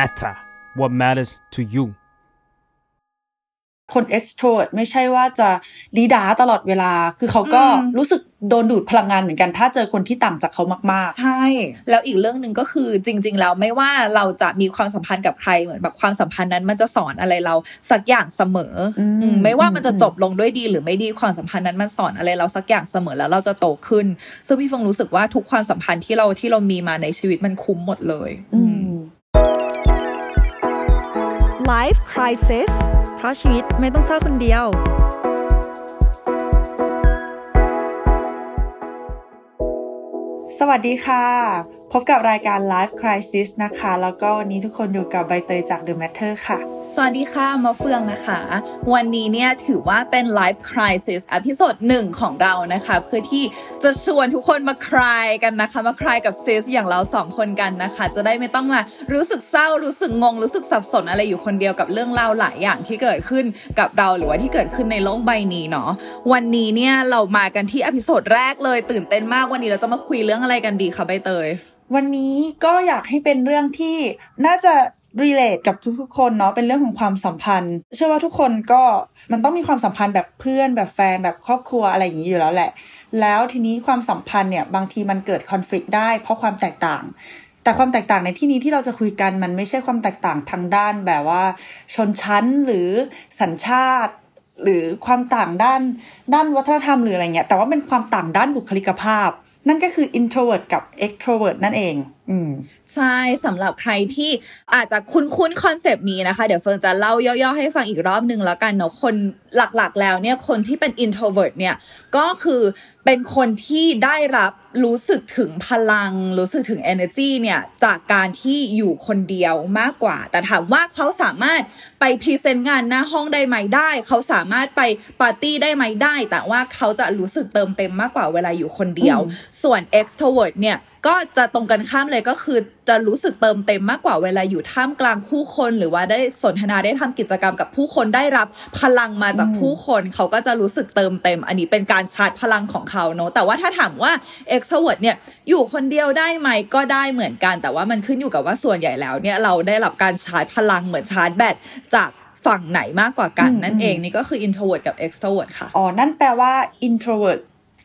matter what matters to you คน extrovert ไม่ใช่ว่าจะดีด้าตลอดเวลาคือเขาก็รู้สึกโดนดูดพลังงานเหมือนกันถ้าเจอคนที่ต่างจากเขามากๆใช่แล้วอีกเรื่องนึงก็คือจริงๆแล้วไม่ว่าเราจะมีความสัมพันธ์กับใครเหมือนแบบความสัมพันธ์นั้นมันจะสอนอะไรเราสักอย่างเสมอไม่ว่ามันจะจบลงด้วยดีหรือไม่ดีความสัมพันธ์นั้นมันสอนอะไรเราสักอย่างเสมอแล้วเราจะโตขึ้นซึ่งพี่ฟงรู้สึกว่าทุกความสัมพันธ์ที่เรามีมาในชีวิตมันคุ้มหมดเลย Life Crisis เพราะชีวิตไม่ต้องเศร้าคนเดียวสวัสดีค่ะพบกับรายการ Life Crisis นะคะแล้วก็วันนี้ทุกคนอยู่กับใบเตยจาก The Matter ค่ะสวัสดีค่ะมะเฟืองนะคะวันนี้เนี่ยถือว่าเป็น Life Crisis อพิโซด1ของเรานะคะเพื่อที่จะชวนทุกคนมาคลายกันนะคะมาคลายกับซิสอย่างเรา2คนกันนะคะจะได้ไม่ต้องมารู้สึกเศร้ารู้สึกงงรู้สึกสับสนอะไรอยู่คนเดียวกับเรื่องราวหลายอย่างที่เกิดขึ้นกับเราหรือว่าที่เกิดขึ้นในโลกใบนี้เนาะวันนี้เนี่ยเรามากันที่อพิโซดแรกเลยตื่นเต้นมากวันนี้เราจะมาคุยเรื่องอะไรกันดีคะใบเตยวันนี้ก็อยากให้เป็นเรื่องที่น่าจะrelate กับทุกๆคนเนาะเป็นเรื่องของความสัมพันธ์เชื่อว่าทุกคนก็มันต้องมีความสัมพันธ์แบบเพื่อนแบบแฟนแบบครอบครัวอะไรอย่างนี้อยู่แล้วแหละแล้วทีนี้ความสัมพันธ์เนี่ยบางทีมันเกิด conflict ได้เพราะความแตกต่างแต่ความแตกต่างในที่นี้ที่เราจะคุยกันมันไม่ใช่ความแตกต่างทางด้านแบบว่าชนชั้นหรือสัญชาติหรือความต่างด้านวัฒนธรรมหรืออะไรเงี้ยแต่ว่าเป็นความต่างด้านบุคลิกภาพนั่นก็คือ introvert กับ extrovert นั่นเองใช่สำหรับใครที่อาจจะคุ้นคอนเซปต์นี้นะคะเดี๋ยวเฟิร์นจะเล่าย่อๆให้ฟังอีกรอบนึงแล้วกันเนาะคนหลักๆแล้วเนี่ยคนที่เป็น introvert เนี่ยก็คือเป็นคนที่ได้รับรู้สึกถึงพลังรู้สึกถึง energy เนี่ยจากการที่อยู่คนเดียวมากกว่าแต่ถามว่าเขาสามารถไปพรีเซนต์งานหน้าห้องได้ไหมได้เขาสามารถไปปาร์ตี้ได้ไหมได้แต่ว่าเขาจะรู้สึกเติมเต็มมากกว่าเวลาอยู่คนเดียวส่วน extrovert เนี่ยก็จะตรงกันข้ามเลยก็คือจะรู้สึกเติมเต็มมากกว่าเวลาอยู่ท่ามกลางผู้คนหรือว่าได้สนทนาได้ทำกิจกรรมกับผู้คนได้รับพลังมาจากผู้คนเขาก็จะรู้สึกเติมเต็มอันนี้เป็นการชาร์จพลังของเขาเนาะแต่ว่าถ้าถามว่า extrovert เนี่ยอยู่คนเดียวได้ไหมก็ได้เหมือนกันแต่ว่ามันขึ้นอยู่กับว่าส่วนใหญ่แล้วเนี่ยเราได้รับการชาร์จพลังเหมือนชาร์จแบตจากฝั่งไหนมากกว่ากันนั่นเองนี่ก็คือ introvert กับ extrovert ค่ะอ๋อนั่นแปลว่า introvert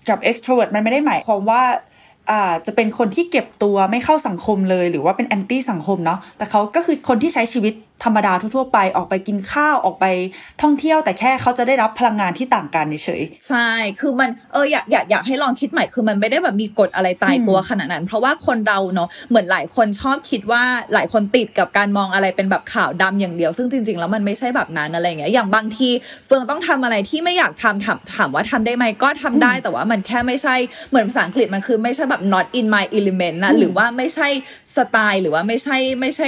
กับ extrovert มันไม่ได้หมายความว่าจะเป็นคนที่เก็บตัวไม่เข้าสังคมเลยหรือว่าเป็นแอนตี้สังคมเนาะแต่เขาก็คือคนที่ใช้ชีวิตธรรมดาทั่วๆไปออกไปกินข้าวออกไปท่องเที่ยวแต่แค่เขาจะได้รับพลังงานที่ต่างกันเฉยๆใช่คือมันอยากให้ลองคิดใหม่คือมันไม่ได้แบบมีกฎอะไรตายตัวขนาดนั้นเพราะว่าคนเราเนาะเหมือนหลายคนชอบคิดว่าหลายคนติดกับการมองอะไรเป็นแบบขาวดำอย่างเดียวซึ่งจริงๆแล้วมันไม่ใช่แบบนั้นอะไรอย่างเงี้ยอย่างบางทีเฟืองต้องทำอะไรที่ไม่อยากทำถามว่าทำได้ไหมก็ทำได้แต่ว่ามันแค่ไม่ใช่เหมือนภาษาอังกฤษมันคือไม่ใช่แบบ not in my element นะหรือว่าไม่ใช่สไตล์หรือว่าไม่ใช่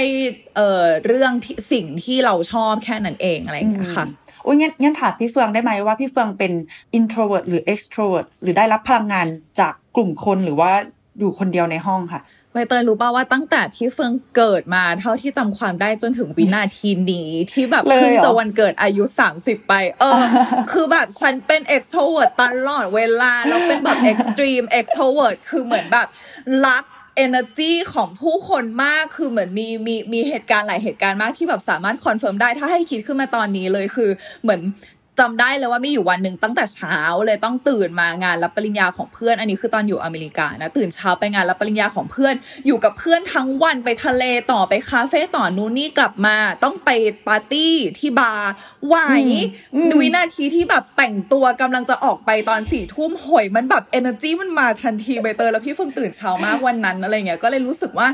เรื่องสิ่งที่เราชอบแค่นั้นเองอะไรอย่างเงี้ยค่ะโอ้ยงั้นถามพี่เฟืองได้ไหมว่าพี่เฟืองเป็น introvert หรือ extrovert หรือได้รับพลังงานจากกลุ่มคนหรือว่าอยู่คนเดียวในห้องค่ะใบเตยรู้ป่าวว่าตั้งแต่พี่เฟืองเกิดมาเท่าที่จำความได้จนถึงวินาทีนี้ที่แบบเพิ่งจะวันเกิดอายุ30ไปคือแบบฉันเป็น extrovert ตลอดเวลาแล้วเป็นแบบ extreme extrovert คือเหมือนแบบรักenergy ของผู้คนมากคือเหมือนมีเหตุการณ์หลายเหตุการณ์มากที่แบบสามารถคอนเฟิร์มได้ถ้าให้คิดขึ้นมาตอนนี้เลยคือเหมือนจำได้เลยว่ามีอยู่วันนึงตั้งแต่เช้าเลยต้องตื่นมางานรับปริญญาของเพื่อนอันนี้คือตอนอยู่อเมริกานะตื่นเช้าไปงานรับปริญญาของเพื่อนอยู่กับเพื่อนทั้งวันไปทะเลต่อไปคาเฟ่ต่อนู่นนี่กลับมาต้องไปปาร์ตี้ที่บาร์ไหววินาทีที่แบบแต่งตัวกำลังจะออกไปตอน 4:00 นโหยมันแบบ energy มันมาทันทีใบเตยแล้วพี่เฟิร์นตื่นเช้ามากวันนั้นอะไรเงี้ยก็เลยรู้สึกว่า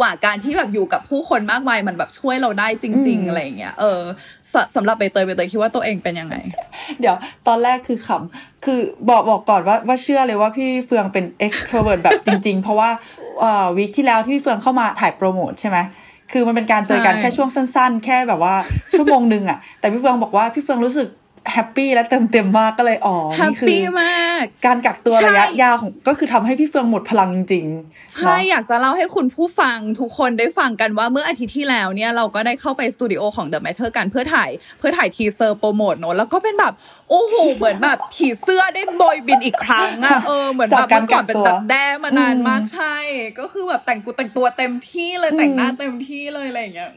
ว่ะการที่แบบอยู่กับผู้คนมากมายมันแบบช่วยเราได้จริงๆอะไรเงี้ยสำหรับใบเตยคิดว่าตัวเองเป็นยังไงเดี๋ยวตอนแรกคือขำคือบอกก่อนว่าเชื่อเลยว่าพี่เฟืองเป็น extrovert แบบจริงๆเพราะว่าวีคที่แล้วที่พี่เฟืองเข้ามาถ่ายโปรโมทใช่ไหมคือมันเป็นการเจอกันแค่ช่วงสั้นๆแค่แบบว่าชั่วโมงนึงอ่ะแต่พี่เฟืองบอกว่าพี่เฟืองรู้สึก แฮปปี้และเติมเต็มมากก็เลยอ๋อนี่คือการกักตัวระยะยาวของก็คือทำให้พี่เฟืองหมดพลังจริงใช่อยากจะเล่าให้คุณผู้ฟังทุกคนได้ฟังกันว่าเมื่ออาทิตย์ที่แล้วเนี่ยเราก็ได้เข้าไปสตูดิโอของ The Matter กันเพื่อถ่ายทีเซอร์โปรโมทเนาะแล้วก็เป็นแบบโอ้โหเหมือนแบบผีเสื้อได้บอยบินอีกครั้งอ่ะเหมือนแบบเมื่อก่อนเป็นตัดแด้มานานมากใช่ก็คือแบบแต่งตัวเต็มที่เลยแต่งหน้าเต็มที่เลยอะไรอย่างเงี้ย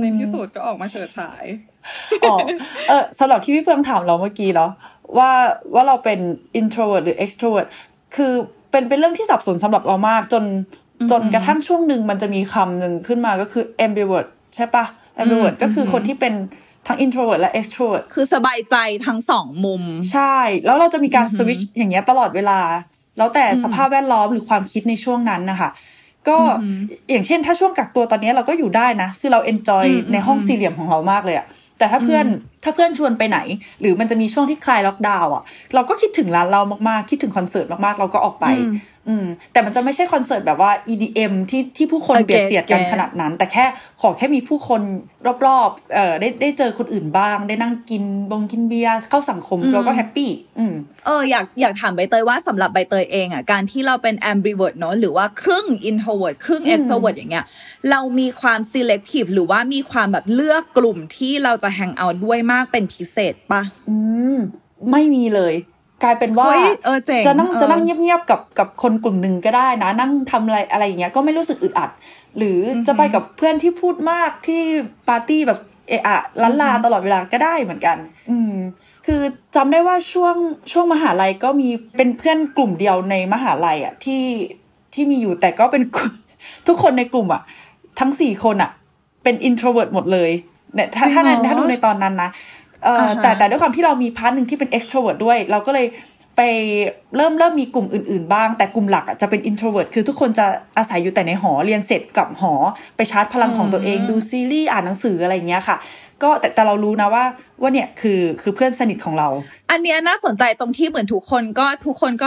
ในที่สุดก็ออกมาเฉิดฉายอ๋อสำหรับที่พี่เฟืองถามเราเมื่อกี้เนาะว่าเราเป็น introvert หรือ extrovert คือเป็นเรื่องที่สับสนสำหรับเรามากจนกระทั่งช่วงนึงมันจะมีคำหนึ่งขึ้นมาก็คือ ambivert ใช่ปะ ambivert ก็คือคนที่เป็นทั้ง introvert และ extrovert คือสบายใจทั้งสองมุมใช่แล้วเราจะมีการ switch อย่างเงี้ยตลอดเวลาแล้วแต่สภาพแวดล้อมหรือความคิดในช่วงนั้นนะคะก็อย่างเช่นถ้าช่วงกักตัวตอนนี้เราก็อยู่ได้นะคือเรา enjoy ในห้องสี่เหลี่ยมของเรามากเลยอะแต่ถ้าเพื่อนชวนไปไหนหรือมันจะมีช่วงที่คลายล็อกดาวน์อ่ะเราก็คิดถึงร้านเรามากๆคิดถึงคอนเสิร์ตมากๆเราก็ออกไปแต่มันจะไม่ใช่คอนเสิร์ตแบบว่า EDM ที่ผู้คนเบียดเสียดกันขนาดนั้นแต่แค่ขอแค่มีผู้คนรอบๆได้เจอคนอื่นบ้างได้นั่งกินเบียร์เข้าสังคมเราก็แฮปปี้อยากถามใบเตยว่าสำหรับใบเตยเองอ่ะการที่เราเป็น ambivert เนาะหรือว่าครึ่ง introvert ครึ่ง extrovert อย่างเงี้ยเรามีความ selective หรือว่ามีความแบบเลือกกลุ่มที่เราจะ hang out ด้วยมากเป็นพิเศษป่ะไม่มีเลยกลายเป็นว่าจะนั่งเงียบๆกับคนกลุ่มนึงก็ได้นะนั่งทำอะไรอย่างเงี้ยก็ไม่รู้สึกอึดอัดหรือจะไปกับเพื่อนที่พูดมากที่ปาร์ตี้แบบเอะอะล้านลาตลอดเวลาก็ได้เหมือนกันคือจำได้ว่าช่วงมหาลัยก็มีเป็นเพื่อนกลุ่มเดียวในมหาลัยอ่ะที่มีอยู่แต่ก็เป็น ทุกคนในกลุ่มอ่ะทั้ง4คนอ่ะเป็น introvert หมดเลยเนี่ยถ้าดูในตอนนั้นนะแต่ด้วยความที่เรามีพาร์ทนึงที่เป็น extrovert ด้วยเราก็เลยไปเริ่มมีกลุ่มอื่นๆบ้างแต่กลุ่มหลักจะเป็น introvert คือทุกคนจะอาศัยอยู่แต่ในหอเรียนเสร็จกลับหอไปชาร์จพลังของตัวเองดูซีรีส์อ่านหนังสืออะไรอย่างเงี้ยค่ะก็แต่เรารู้นะว่าเนี่ยคือเพื่อนสนิทของเราอันเนี้ยน่าสนใจตรงที่เหมือนทุกคนก็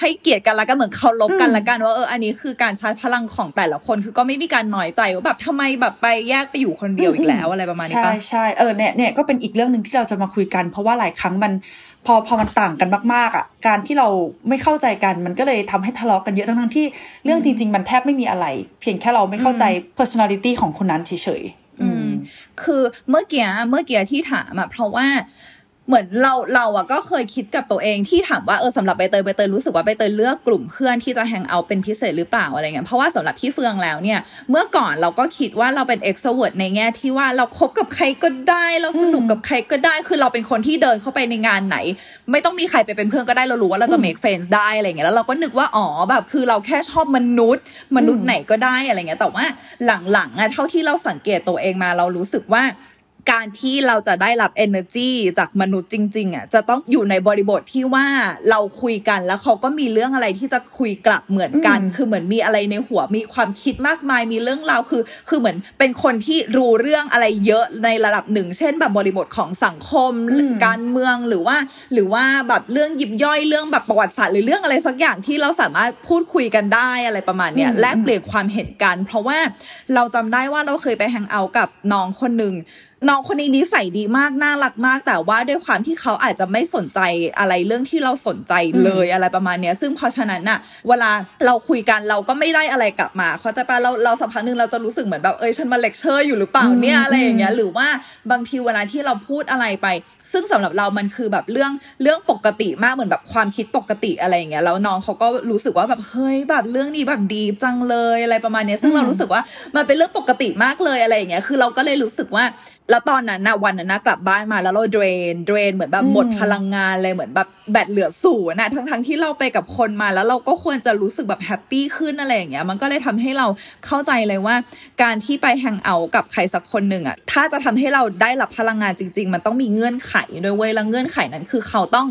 ให้เกียรติกันละกันเหมือนเคารพกันละกันว่าอันนี้คือการชาร์จพลังของแต่ละคนคือก็ไม่มีการน้อยใจว่าแบบทำไมแบบไปแยกไปอยู่คนเดียวอีกแล้วอะไรประมาณนี้ป่ะใช่ๆเนี่ยก็เป็นอีกเรื่องนึงที่เราจะมาคุยกันเพราะว่าหลายครั้งมันพอมันต่างกันมากๆอ่ะการที่เราไม่เข้าใจกันมันก็เลยทำให้ทะเลาะกันเยอะทั้งที่เรื่องจริงๆมันแทบไม่มีอะไรเพียงแค่เราไม่เข้าใจ personality ของคนนั้นเฉยๆคือเมื่อกี้ที่ถามอ่ะเพราะว่าเหมือนเราอ่ะก็เคยคิดกับตัวเองที่ถามว่าสำหรับใบเตยรู้สึกว่าใบเตยเลือกกลุ่มเพื่อนที่จะแฮงเอาท์เป็นพิเศษหรือเปล่าอะไรเงี้ยเพราะว่าสำหรับพี่เฟืองแล้วเนี่ยเมื่อก่อนเราก็คิดว่าเราเป็น extrovert ในแง่ที่ว่าเราคบกับใครก็ได้เราสนุกกับใครก็ได้คือเราเป็นคนที่เดินเข้าไปในงานไหนไม่ต้องมีใครไปเป็นเพื่อนก็ได้เรารู้ว่าเราจะ make friends ได้อะไรเงี้ยแล้วเราก็นึกว่าอ๋อแบบคือเราแค่ชอบมนุษย์ไหนก็ได้อะไรเงี้ยแต่ว่าหลังๆอ่ะเท่าที่เราสังเกตตัวเองมาเรารู้สึกว่าการที่เราจะได้รับ energy จากมนุษย์จริงๆอ่ะจะต้องอยู่ในบริบทที่ว่าเราคุยกันแล้วเขาก็มีเรื่องอะไรที่จะคุยกลับเหมือนกันคือเหมือนมีอะไรในหัวมีความคิดมากมายมีเรื่องราวคือเหมือนเป็นคนที่รู้เรื่องอะไรเยอะในระดับหนึ่งเช่นแบบบริบทของสังคมการเมืองหรือว่าแบบเรื่องยิบย่อยเรื่องแบบประวัติศาสตร์หรือเรื่องอะไรสักอย่างที่เราสามารถพูดคุยกันได้อะไรประมาณเนี้ยแลกเปลี่ยนความเห็นกันเพราะว่าเราจำได้ว่าเราเคยไปแฮงเอาท์กับน้องคนนึงน้องคนนี้นิสัยดีมากน่ารักมากแต่ว่าด้วยความที่เขาอาจจะไม่สนใจอะไรเรื่องที่เราสนใจเลยอะไรประมาณเนี้ยซึ่งเพราะฉะนั้นน่ะเวลาเราคุยกันเราก็ไม่ได้อะไรกลับมาเข้าใจป่ะเราสักพักนึงเราจะรู้สึกเหมือนแบบฉันมาเลคเชอร์อยู่หรือเปล่าเนี่ยอะไรอย่างเงี้ยหรือว่าบางทีเวลาที่เราพูดอะไรไปซึ่งสำหรับเรามันคือแบบเรื่องปกติมากเหมือนแบบความคิดปกติอะไรอย่างเงี้ยแล้วน้องเขาก็รู้สึกว่าแบบเฮ้ยแบบเรื่องนี้แบบดีจังเลยอะไรประมาณเนี้ยซึ่งเรารู้สึกว่ามันเป็นเรื่องปกติมากเลยอะไรอย่างเงี้ยคือเราก็เลยรู้สึกว่าแล้วตอนนั้นนะวันนั้นนะกลับบ้านมาแล้วเราเดรนเหมือนแบบหมดพลังงานเลยเหมือนแบบแบตเหลือ0นะทั้งๆที่เราไปกับคนมาแล้วเราก็ควรจะรู้สึกแบบแฮปปี้ขึ้นอะไรอย่างเงี้ยมันก็เลยทำให้เราเข้าใจเลยว่าการที่ไปแฮงเอาท์กับใครสักคนนึงอ่ะถ้าจะทำให้เราได้รับพลังงานจริงๆมันต้องมีเงื่อนไขด้วยเว้ยแล้วเงื่อนไขนั้นคือเขาต้อง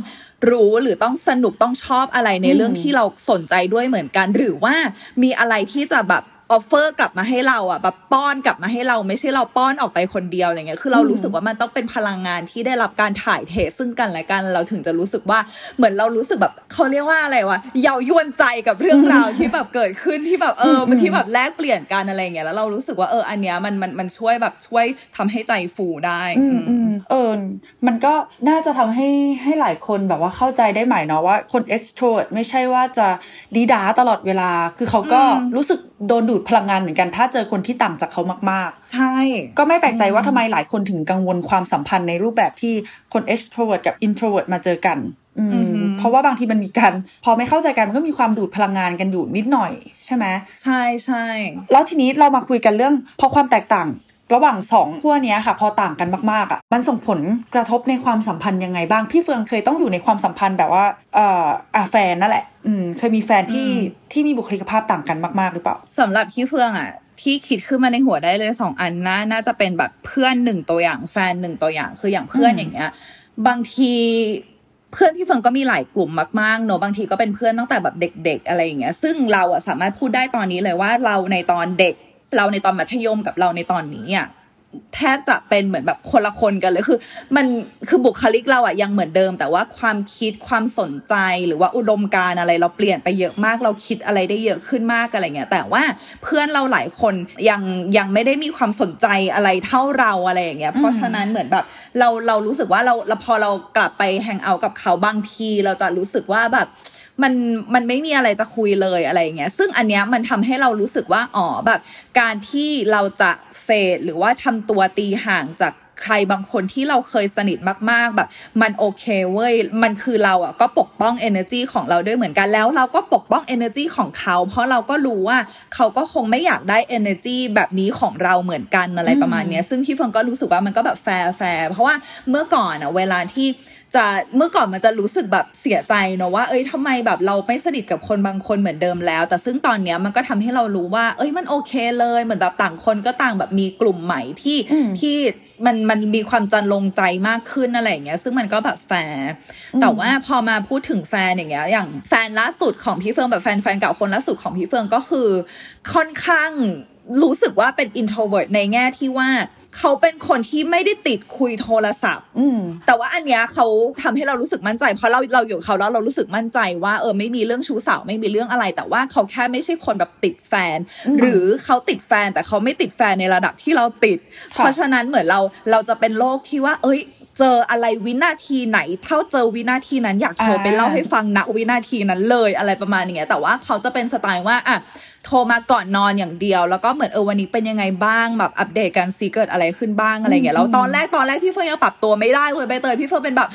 รู้หรือต้องสนุกต้องชอบอะไรในเรื่องที่เราสนใจด้วยเหมือนกันหรือว่ามีอะไรที่จะแบบ ออฟเฟอร์กลับมาให้เราอ่ะแบบป้อนกลับมาให้เราไม่ใช่เราป้อนออกไปคนเดียวอะไรเงี้ยคือเรารู้สึกว่ามันต้องเป็นพลังงานที่ได้รับการถ่ายเทซึ่งกันและกันเราถึงจะรู้สึกว่าเหมือนเรารู้สึกแบบเขาเรียกว่าอะไรวะเย้ายวนใจกับเรื่องราวที่แบบเกิดขึ้นที่แบบมันที่แบบแลกเปลี่ยนกันอะไรเงี้ยแล้วเรารู้สึกว่าอันเนี้ยมันช่วยแบบช่วยทำให้ใจฟูได้มันก็น่าจะทำให้หลายคนแบบว่าเข้าใจได้ใหม่เนาะว่าคน extrovert ไม่ใช่ว่าจะดีด้าตลอดเวลาคือเขาก็รู้สึกโดนดูดพลังงานเหมือนกันถ้าเจอคนที่ต่างจากเขามากๆใช่ก็ไม่แปลกใจว่าทำไมหลายคนถึงกังวลความสัมพันธ์ในรูปแบบที่คน extrovert กับ introvert มาเจอกันเพราะว่าบางทีมันมีกันพอไม่เข้าใจกันมันก็มีความดูดพลังงานกันอยู่นิดหน่อยใช่ไหมใช่ใช่แล้วทีนี้เรามาคุยกันเรื่องพอความแตกต่างระหว่าง2ขั้วเนี้ยค่ะพอต่างกันมากๆอ่ะมันส่งผลกระทบในความสัมพันธ์ยังไงบ้างพี่เฟืองเคยต้องอยู่ในความสัมพันธ์แบบว่าแฟนนั่นแหละเคยมีแฟนที่มีบุคลิกภาพต่างกันมากๆหรือเปล่าสำหรับพี่เฟืองอ่ะที่คิดขึ้นมาในหัวได้เลย2อันน่าจะเป็นแบบเพื่อน1ตัวอย่างแฟน1ตัวอย่างคืออย่างเพื่อนอย่างเงี้ยบางทีเพื่อนพี่เฟิงก็มีหลายกลุ่มมากๆเนอะบางทีก็เป็นเพื่อนตั้งแต่แบบเด็กๆอะไรอย่างเงี้ยซึ่งเราอะสามารถพูดได้ตอนนี้เลยว่าเราในตอนเด็กเราในตอนมัธยมกับเราในตอนนี้อะแทบจะเป็นเหมือนแบบคนละคนกันเลยคือมันคือบุคลิกเราอะยังเหมือนเดิมแต่ว่าความคิดความสนใจหรือว่าอุดมการณ์อะไรเราเปลี่ยนไปเยอะมากเราคิดอะไรได้เยอะขึ้นมากอะไรเงี้ยแต่ว่าเพื่อนเราหลายคนยังไม่ได้มีความสนใจอะไรเท่าเราอะไรอย่างเงี้ยเพราะฉะนั้นเหมือนแบบเรารู้สึกว่าเราพอเรากลับไปแฮงเอาท์กับเขาบางทีเราจะรู้สึกว่าแบบมันไม่มีอะไรจะคุยเลยอะไรอย่างเงี้ยซึ่งอันเนี้ยมันทำให้เรารู้สึกว่าอ๋อแบบการที่เราจะเฟดหรือว่าทำตัวตีห่างจากใครบางคนที่เราเคยสนิทมากๆแบบมันโอเคเว้ยมันคือเราอ่ะก็ปกป้อง energy ของเราด้วยเหมือนกันแล้วเราก็ปกป้อง energy ของเขาเพราะเราก็รู้ว่าเขาก็คงไม่อยากได้ energy แบบนี้ของเราเหมือนกันอะไรประมาณเนี้ยซึ่งพี่เฟิงก็รู้สึกว่ามันก็แบบแฟร์เพราะว่าเมื่อก่อนอ่ะเวลาที่เมื่อก่อนมันจะรู้สึกแบบเสียใจเนอะว่าเอ้ยทำไมแบบเราไม่สนิทกับคนบางคนเหมือนเดิมแล้วแต่ซึ่งตอนเนี้ยมันก็ทำให้เรารู้ว่าเอ้ยมันโอเคเลยเหมือนแบบต่างคนก็ต่างแบบมีกลุ่มใหม่ที่มันมีความจันลงใจมากขึ้นอะไรอย่างเงี้ยซึ่งมันก็แบบแฟร์แต่ว่าพอมาพูดถึงแฟนอย่างเงี้ยอย่างแฟนล่าสุดของพี่เฟืองแบบแฟนเก่าคนล่าสุดของพี่เฟืองก็คือค่อนข้างรู้สึกว่าเป็น introvert ในแง่ที่ว่าเขาเป็นคนที่ไม่ได้ติดคุยโทรศัพท์แต่ว่าอันเนี้ยเขาทำให้เรารู้สึกมั่นใจเพราะเราอยู่เขาแล้วเรารู้สึกมั่นใจว่าไม่มีเรื่องชู้สาวไม่มีเรื่องอะไรแต่ว่าเขาแค่ไม่ใช่คนแบบติดแฟนหรือเขาติดแฟนแต่เขาไม่ติดแฟนในระดับที่เราติดเพราะฉะนั้นเหมือนเราจะเป็นโลกที่ว่าเอ้ยเจออะไรวินาทีไหนเท่าเจอวินาทีนั้นอยากโทรไปเล่าให้ฟังณวินาทีนั้นเลยอะไรประมาณนี้แต่ว่าเขาจะเป็นสไตล์ว่าอ่ะโทรมาก่อนนอนอย่างเดียวแล้วก็เหมือนวันนี้เป็นยังไงบ้างแบบอัปเดตกันซีเกิดอะไรขึ้นบ้างอะไรเงี้ยแล้วตอนแรกพี่เฟิร์นยังปรับตัวไม่ได้เลยใบเตยพี่เฟิร์นเป็นแบบ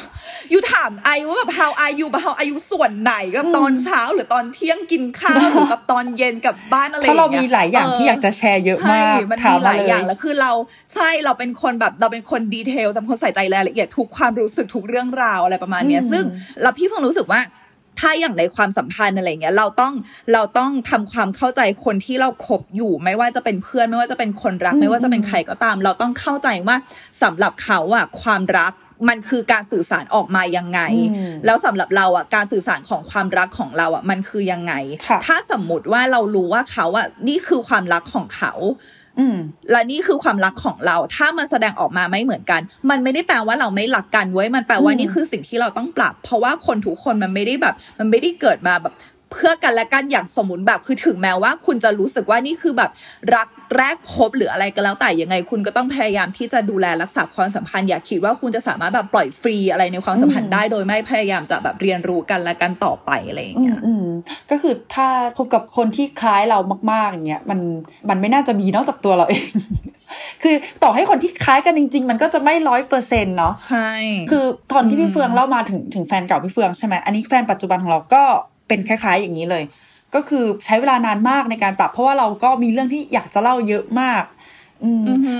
อยู่ถามไอว่าแบบ how are you แบบ how are you ส่วนไหนก็ตอนเช้าหรือตอนเที่ยงกินข้าวหรือกับตอนเย็นกับบ้านอะไรเงี้ยเพราะเรามีหลายอย่างที่อยากจะแชร์เยอะมากมันมีหลายอย่างแล้วคือเราใช่เราเป็นคนแบบเราเป็นคนดีเทลเป็นคนใส่ใจรายละเอียดทุกความรู้สึกทุกเรื่องราวอะไรประมาณเนี้ยซึ่งแล้วพี่เฟิร์นรู้สึกว่าถ้าอย่างในความสัมพันธ์อะไรเงี้ยเราต้องทำความเข้าใจคนที่เราคบอยู่ไม่ว่าจะเป็นเพื่อนไม่ว่าจะเป็นคนรักไม่ว่าจะเป็นใครก็ตามเราต้องเข้าใจว่าสำหรับเขาอะความรักมันคือการสื่อสารออกมายังไงแล้วสำหรับเราอ่ะการสื่อสารของความรักของเราอ่ะมันคือยังไงถ้าสมมติว่าเรารู้ว่าเขาอ่ะนี่คือความรักของเขาและนี่คือความรักของเราถ้ามันแสดงออกมาไม่เหมือนกันมันไม่ได้แปลว่าเราไม่รักกันเว้ยมันแปลว่านี่คือสิ่งที่เราต้องปรับเพราะว่าคนทุกคนมันไม่ได้เกิดมาแบบเพื่อกันและกันอย่างสมบูรณ์แบบคือถึงแม้ว่าคุณจะรู้สึกว่านี่คือแบบรักแรกพบหรืออะไรก็แล้วแต่ยังไงคุณก็ต้องพยายามที่จะดูแลรักษาความสัมพันธ์อย่าคิดว่าคุณจะสามารถแบบปล่อยฟรีอะไรในความสัมพันธ์ได้โดยไม่พยายามจะแบบเรียนรู้กันและกันต่อไปอะไรอย่างเงี้ยก็คือถ้าคบกับคนที่คล้ายเรามากๆอย่างเงี้ยมันไม่น่าจะมีนอกจากตัวเราเองคือต่อให้คนที่คล้ายกันจริงๆมันก็จะไม่ 100% เนาะใช่คือตอนที่พี่เฟืองเล่ามาถึงแฟนเก่าพี่เฟืองใช่มั้ยอันนี้แฟนปัจจุบันของเราก็เป็นคล้ายๆอย่างนี้เลยก็คือใช้เวลานานมากในการปรับเพราะว่าเราก็มีเรื่องที่อยากจะเล่าเยอะมาก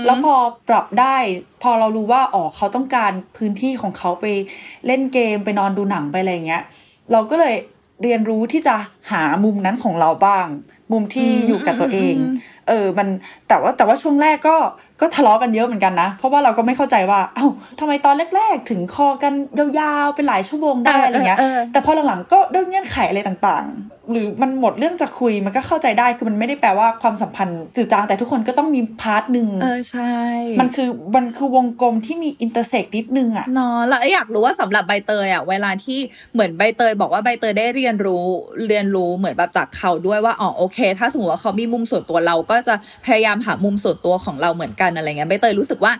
แล้วพอปรับได้พอเรารู้ว่าอ๋อเขาต้องการพื้นที่ของเขาไปเล่นเกมไปนอนดูหนังไปอะไรอย่างเงี้ยเราก็เลยเรียนรู้ที่จะหามุมนั้นของเราบ้างมุมที่อยู่กับตัวเองมันแต่ว่าช่วงแรกก็ทะเลาะกันเยอะเหมือนกันนะเพราะว่าเราก็ไม่เข้าใจว่าเอ้าทำไมตอนแรกๆถึงคอกันยาวๆเป็นหลายชั่วโมงได้อะไรเงี้ยแต่พอหลังๆก็ด้วยเงื่อนไขอะไรต่างๆ หรือมันหมดเรื่องจะคุยมันก็เข้าใจได้คือมันไม่ได้แปลว่าความสัมพันธ์จืดจางแต่ทุกคนก็ต้องมีพาร์ทนึงใช่มันคือวงกลมที่มีอินเตอร์เซกนิดนึงอ่ะเนาะแล้วอยากรู้ว่าสำหรับใบเตยอ่ะเวลาที่เหมือนใบเตยบอกว่าใบเตยได้เรียนรู้เหมือนแบบจากเขาด้วยว่าอ๋อโอเคถ้าสมมติว่าเขามีมุมส่วนตัวเราก็จะพยายามหามุมส่วนตัวของเราเหมือนกันอะไรเงี้ยใบเตยรู้สึกว่า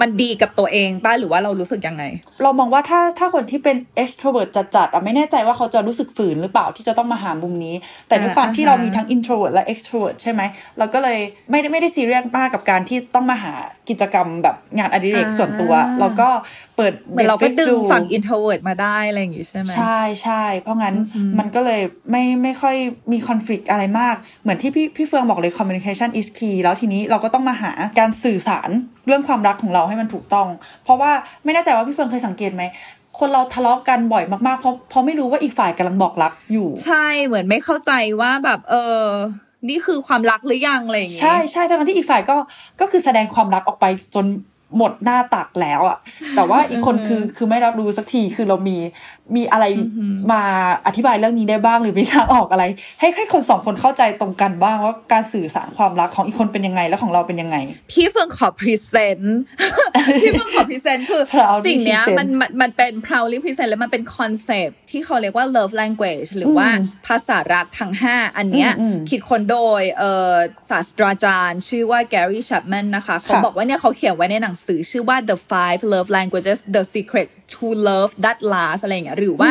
มันดีกับตัวเองป่ะหรือว่าเรารู้สึกยังไงเรามองว่าถ้าคนที่เป็น extrovert จัดๆอ่ะไม่แน่ใจว่าเขาจะรู้สึกฝืนหรือเปล่าที่จะต้องมาหามุมนี้แต่ด้วยความที่เรามีทั้ง introvert และ extrovert ใช่ไหมเราก็เลยไม่ได้ซีเรียสมากกับการที่ต้องมาหากิจกรรมแบบงานอดิเรกส่วนตัวเราก็เปิดเราก็ดึงฝั่ง introvert มาได้อะไรอย่างงี้ใช่ไหมใช่ๆเพราะงั้นมันก็เลยไม่ค่อยมี conflict อะไรมากเหมือนที่พี่เฟืองบอกเลย communication is key แล้วทีนี้เราก็ต้องมาหาการสื่อสารเรื่องความรักของเราให้มันถูกต้องเพราะว่าไม่แน่ใจว่าพี่เฟืองเคยสังเกตไหมคนเราทะเลาะกันบ่อยมากๆเพราะไม่รู้ว่าอีกฝ่ายกำลังบอกรักอยู่ใช่เหมือนไม่เข้าใจว่าแบบนี่คือความรักหรือยังอะไรอย่างเงี้ยใช่ทั้งที่อีกฝ่ายก็คือแสดงความรักออกไปจนหมดหน้าตักแล้วอ่ะแต่ว่าอีกคนคือไม่รับรู้สักทีคือเรามีอะไรมาอธิบายเรื่องนี้ได้บ้างหรือมีทางออกอะไรให้คนสองคนเข้าใจตรงกันบ้างว่าการสื่อสารความรักของอีกคนเป็นยังไงและของเราเป็นยังไงพี่เฟื่องขอพรีเซนต์ พี่เฟื่องขอพรีเซนต์คือ สิ่งเนี้ยมันเป็น proudly present และมันเป็นคอนเซปต์ที่เขาเรียกว่า love language หรือว่าภาษารักทั้ง5อันเนี้ยคิดค้นโดยศาสตราจารย์ชื่อว่า Gary Chapman นะคะเขาบอกว่าเนี่ยเขาเขียนไว้ในหนังสือชื่อว่า The Five Love Languages The Secret to Love That Lasts อะไรอย่างเงี้ยหรือว่า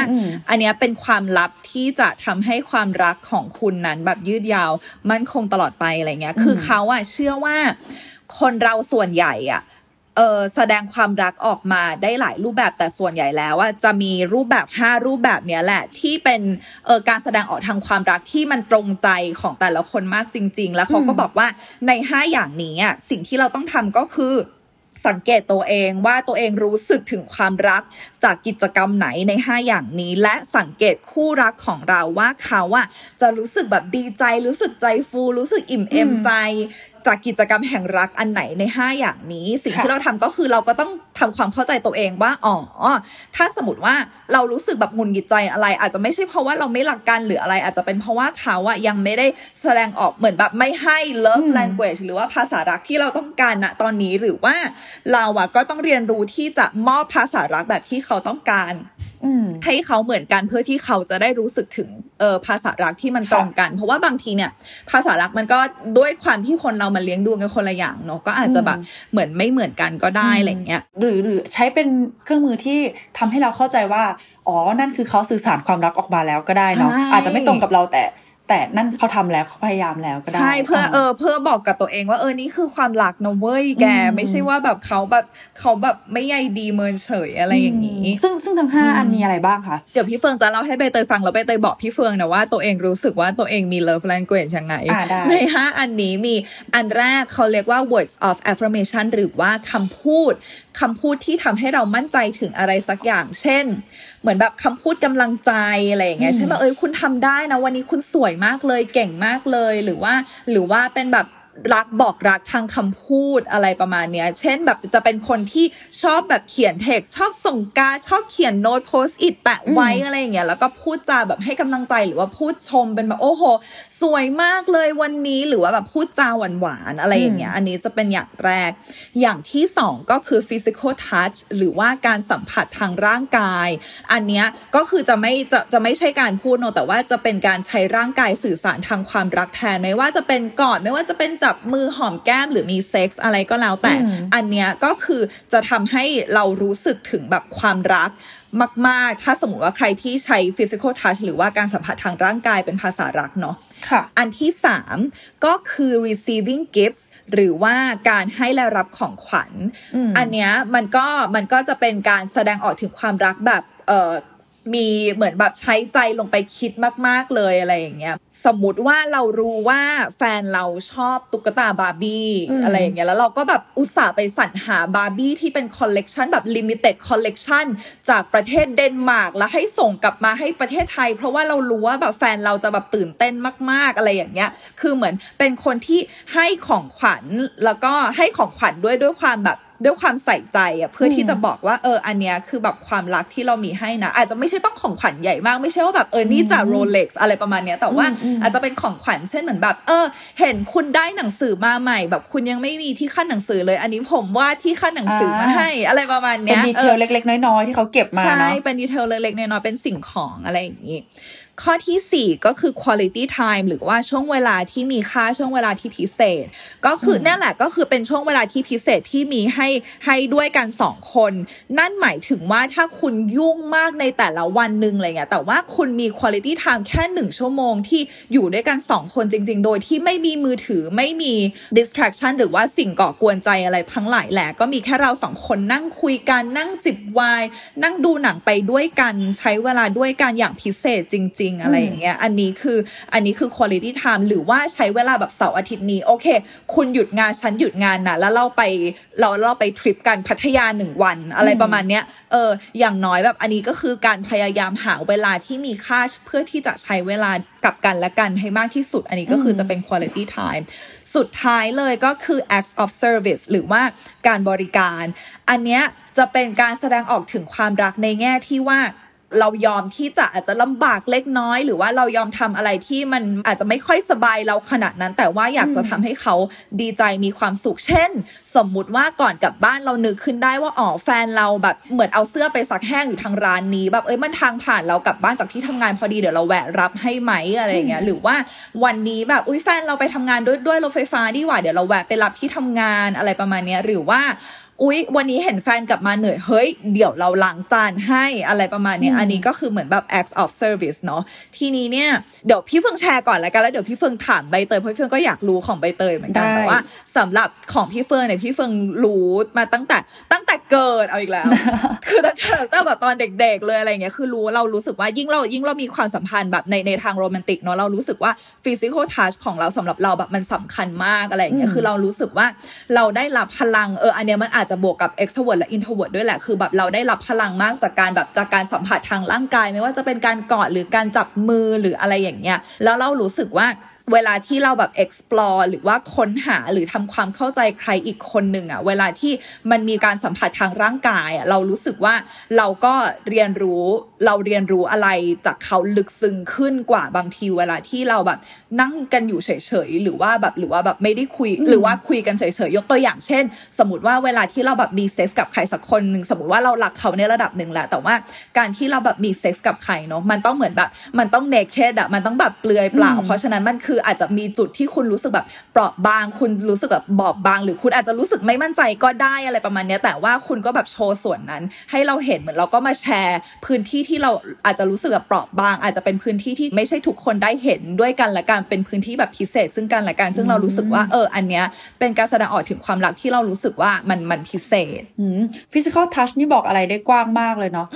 อันเนี้ยเป็นความลับที่จะทำให้ความรักของคุณนั้นแบบยืดยาวมั่นคงตลอดไปอะไรเงี้ยคือเขาอะเชื่อว่าคนเราส่วนใหญ่อะแสดงความรักออกมาได้หลายรูปแบบแต่ส่วนใหญ่แล้วว่าจะมีรูปแบบ5รูปแบบเนี้ยแหละที่เป็นการแสดงออกทางความรักที่มันตรงใจของแต่ละคนมากจริงๆแล้วเขาก็บอกว่าใน5อย่างนี้อะสิ่งที่เราต้องทำก็คือสังเกตตัวเองว่าตัวเองรู้สึกถึงความรักจากกิจกรรมไหนใน5อย่างนี้และสังเกตคู่รักของเราว่าเขาอะจะรู้สึกแบบดีใจรู้สึกใจฟูรู้สึกอิ่มเอมใจจากกิจกรรมแห่งรักอันไหนใน5อย่างนี้สิ่งที่เราทำก็คือเราก็ต้องทำความเข้าใจตัวเองว่าอ๋อถ้าสมมติว่าเรารู้สึกแบบหงุดหงิดใจอะไรอาจจะไม่ใช่เพราะว่าเราไม่รักกันหรืออะไรอาจจะเป็นเพราะว่าเขาอะยังไม่ได้แสดงออกเหมือนแบบไม่ให้ love language หรือว่าภาษารักที่เราต้องการณตอนนี้หรือว่าเราอะก็ต้องเรียนรู้ที่จะมอบภาษารักแบบที่เขาต้องการให้เขาเหมือนกันเพื่อที่เขาจะได้รู้สึกถึงภาษารักที่มันตรงกันเพราะว่าบางทีเนี่ยภาษารักมันก็ด้วยความที่คนเรามันเลี้ยงดูกันคนละอย่างเนาะก็อาจจะแบบเหมือนไม่เหมือนกันก็ได้อะไรเงี้ยหรือใช้เป็นเครื่องมือที่ทำให้เราเข้าใจว่าอ๋อนั่นคือเขาสื่อสารความรักออกมาแล้วก็ได้เนาะอาจจะไม่ตรงกับเราแต่นั่นเขาทำแล้วเขาพยายามแล้วก็ได้ใช่เพื่อบอกกับตัวเองว่านี่คือความรักนะเว้ยแกไม่ใช่ว่าแบบเขาแบบไม่ใยดีเมินเฉยอะไรอย่างนี้ซึ่งทั้ง5อันมีอะไรบ้างคะเดี๋ยวพี่เฟืองจะเล่าให้ใบเตยฟังแล้วใบเตยบอกพี่เฟืองนะว่าตัวเองรู้สึกว่าตัวเองมี love language ยังไงใน5อันนี้มีอันแรกเขาเรียกว่า words of affirmation หรือว่าคำพูดที่ทำให้เรามั่นใจถึงอะไรสักอย่างเช่นเหมือนแบบคำพูดกำลังใจอะไรอย่างเงี้ยใช่ไหมคุณทำได้นะวันนี้คุณสวยมากเลยเก่งมากเลยหรือว่าเป็นแบบรักบอกรักทางคำพูดอะไรประมาณเนี้ยเช่นแบบจะเป็นคนที่ชอบแบบเขียนเท็กซ์ชอบส่งการ์ดชอบเขียนโน้ตโพสต์อิทแปะไว้อะไรอย่างเงี้ยแล้วก็พูดจาแบบให้กำลังใจหรือว่าพูดชมเป็นแบบโอ้โหสวยมากเลยวันนี้หรือว่าแบบพูดจาหวานๆอะไรอย่างเงี้ยอันนี้จะเป็นอย่างแรกอย่างที่2ก็คือ physical touch หรือว่าการสัมผัสทางร่างกายอันเนี้ยก็คือจะไม่ใช่การพูดเนาะแต่ว่าจะเป็นการใช้ร่างกายสื่อสารทางความรักแทนไม่ว่าจะเป็นกอดไม่ว่าจะเป็นจับมือหอมแก้มหรือมีเซ็กส์อะไรก็แล้วแต่อันเนี้ยก็คือจะทำให้เรารู้สึกถึงแบบความรักมากๆถ้าสมมติว่าใครที่ใช้ physical touch หรือว่าการสัมผัสทางร่างกายเป็นภาษารักเนาะอันที่3ก็คือ receiving gifts หรือว่าการให้และรับของขวัญอันเนี้ยมันก็จะเป็นการแสดงออกถึงความรักแบบมีเหมือนแบบใช้ใจลงไปคิดมากๆเลยอะไรอย่างเงี้ยสมมุติว่าเรารู้ว่าแฟนเราชอบตุ๊กตาบาร์บี้อะไรอย่างเงี้ยแล้วเราก็แบบอุตส่าห์ไปสรรหาบาร์บี้ที่เป็นคอลเลกชันแบบลิมิเต็ดคอลเลกชันจากประเทศเดนมาร์กแล้วให้ส่งกลับมาให้ประเทศไทยเพราะว่าเรารู้ว่าแบบแฟนเราจะแบบตื่นเต้นมากๆอะไรอย่างเงี้ยคือเหมือนเป็นคนที่ให้ของขวัญแล้วก็ให้ของขวัญด้วยความแบบ ด้วยความใส่ใจอ่ะเพื่อที่จะบอกว่าอันเนี้ยคือแบบความรักที่เรามีให้นะอาจจะไม่ใช่ต้องของขวัญใหญ่มากไม่ใช่ว่าแบบนี่จะ Rolex อะไรประมาณเนี้ยแต่ว่าอาจจะเป็นของขวัญเช่นเหมือนแบบเห็นคุณได้หนังสือมาใหม่แบบคุณยังไม่มีที่ขั้นหนังสือเลยอันนี้ผมว่าที่ขั้นหนังสือมาให้อะไรประมาณเนี้ยเป็นดีเทลเล็กๆน้อยๆที่เขาเก็บมาเนาะใช่เป็นดีเทลเล็กๆน้อยๆเป็นสิ่งของอะไรอย่างงี้ข้อที่4ก็คือ quality time หรือว่าช่วงเวลาที่มีค่าช่วงเวลาที่พิเศษก็คือนั่นแหละก็คือเป็นช่วงเวลาที่พิเศษที่มีให้ด้วยกัน2คนนั่นหมายถึงว่าถ้าคุณยุ่งมากในแต่ละวันนึงอะไรเงี้ยแต่ว่าคุณมี quality time แค่1ชั่วโมงที่อยู่ด้วยกัน2คนจริงๆโดยที่ไม่มีมือถือไม่มี distraction หรือว่าสิ่งก่อกวนใจอะไรทั้งหลายแหละก็มีแค่เรา2คนนั่งคุยกันนั่งจิบไวน์นั่งดูหนังไปด้วยกันใช้เวลาด้วยกันอย่างพิเศษจริงอะไรอย่างเงี้ยอันนี้คือ quality time หรือว่าใช้เวลาแบบเสาร์อาทิตย์นี้โอเคคุณหยุดงานฉันหยุดงานนะแล้วเราไปทริปกันพัทยา1วันอะไรประมาณเนี้ยอย่างน้อยแบบอันนี้ก็คือการพยายามหาเวลาที่มีค่าเพื่อที่จะใช้เวลากับกันและกันให้มากที่สุดอันนี้ก็คือจะเป็น quality time สุดท้ายเลยก็คือ acts of service หรือว่าการบริการอันเนี้ยจะเป็นการแสดงออกถึงความรักในแง่ที่ว่าเรายอมที่จะอาจจะลำบากเล็กน้อยหรือว่าเรายอมทำอะไรที่มันอาจจะไม่ค่อยสบายเราขนาดนั้นแต่ว่าอยากจะทำให้เขาดีใจมีความสุขเช่นสมมุติว่าก่อนกลับบ้านเรานึกขึ้นได้ว่าอ๋อแฟนเราแบบเหมือนเอาเสื้อไปซักแห้งอยู่ทางร้านนี้แบบมันทางผ่านเรากลับบ้านจากที่ทำงานพอดีเดี๋ยวเราแวะรับให้ไหมอะไรอย่างเงี้ยหรือว่าวันนี้แบบอุ๊ยแฟนเราไปทำงานด้วยรถไฟฟ้าดีกว่าเดี๋ยวเราแวะไปรับที่ทำงานอะไรประมาณนี้หรือว่าอุ๊ยวันนี้เห็นแฟนกลับมาเหนื่อยเฮ้ยเดี๋ยวเราล้างจานให้อะไรประมาณนี้อันนี้ก็คือเหมือนแบบ acts of service เนาะทีนี้เนี่ยเดี๋ยวพี่เฟืองแชร์ก่อนละกันแล้วเดี๋ยวพี่เฟืองถามใบเตยเพราะพี่เฟืองก็อยากรู้ของใบเตยเหมือนกันแต่ว่าสำหรับของพี่เฟืองเนี่ยพี่เฟืองรู้มาตั้งแต่เกิดเอาอีกแล้ว คือตั้งแต่แบบตอนเด็กๆเลยอะไรอย่างเงี้ยคือรู้เรารู้สึกว่ายิ่งเรามีความสัมพันธ์แบบในทางโรแมนติกเนาะเรารู้สึกว่า physical touch ของเราสำหรับเราแบบมันสำคัญมากอะไรอย่างเงี้ยคือเรารู้สึกว่าเราได้รับพลังอันเนี้ยมันจะบวกกับ extrovert และ introvert ด้วยแหละคือแบบเราได้รับพลังมากจากการสัมผัสทางร่างกายไม่ว่าจะเป็นการกอดหรือการจับมือหรืออะไรอย่างเงี้ยแล้วเรารู้สึกว่าเวลาที่เราแบบ explore หรือว่าค้นหาหรือทำความเข้าใจใครอีกคนหนึ่งเวลาที่มันมีการสัมผัสทางร่างกายเรารู้สึกว่าเราก็เรียนรู้อะไรจากเขาลึกซึ้งขึ้นกว่าบางทีเวลาที่เราแบบนั่งกันอยู่เฉยๆหรือว่าแบบไม่ได้คุยหรือว่าคุยกันเฉยๆยกตัวอย่างเช่นสมมติว่าเวลาที่เราแบบมีเซ็กส์กับใครสักคนนึงสมมติว่าเรารักเขาในระดับนึงแหละแต่ว่าการที่เราแบบมีเซ็กส์กับใครเนาะมันต้องเหมือนแบบมันต้อง naked มันต้องแบบเปลือยเปล่าเพราะฉะนั้นมันคืออาจจะมีจุดที่คุณรู้สึกแบบเปราะบางคุณรู้สึกแบบบอบบางหรือคุณอาจจะรู้สึกไม่มั่นใจก็ได้อะไรประมาณนี้แต่ว่าคุณก็แบบโชว์ส่วนนั้นให้เราเห็นเหมือนเราก็มาแชร์พื้นที่ที่เราอาจจะรู้สึกแบบเปราะบางอาจจะเป็นพื้นที่ที่ไม่ใช่ทุกคนได้เห็นด้วยกันและกันเป็นพื้นที่แบบพิเศษซึ่งกันและกันซึ่งเรารู้สึกว่าอันเนี้ยเป็นการแสดงออกถึงความรักที่เรารู้สึกว่ามันพิเศษphysical touch นี่บอกอะไรได้กว้างมากเลยเนาะ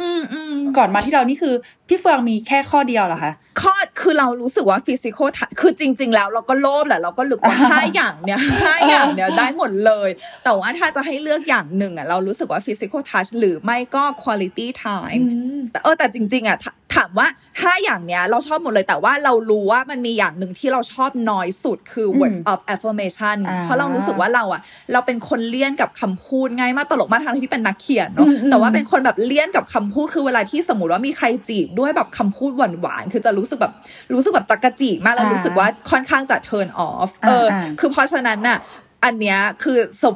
ก่อนมาที่เรานี่คือพี่เฟืองมีแค่ข้อเดียวเหรอคะข้อคือเรารู้สึกว่า physical touch คือจริงๆแล้วเราก็โลภแหละเราก็หลุดว่า5อย่างเนี่ย5อย่างเนี่ยได้หมดเลยแต่ว่าถ้าจะให้เลือกอย่างหนึ่งเรารู้สึกว่า physical touch หรือไม่ก็ quality time แต่แต่จริงๆถามว่าถ้าอย่างเนี้ยเราชอบหมดเลยแต่ว่าเรารู้ว่ามันมีอย่างนึงที่เราชอบน้อยสุดคือ words of affirmation เพราะเรารู้สึกว่าเราเป็นคนเลี่ยนกับคำพูดง่ายมากตลกมากทางที่เป็นนักเขียนเนาะแต่ว่าเป็นคนแบบเลี่ยนกับคำพูดคือเวลาที่สมมติว่ามีใครจีบด้วยแบบคำพูดหวานๆคือจะรู้สึกแบบจักระจีมากแล้วรู้สึกว่าค่อนข้างจะ turn off คือเพราะฉะนั้นน่ะอันเนี้ย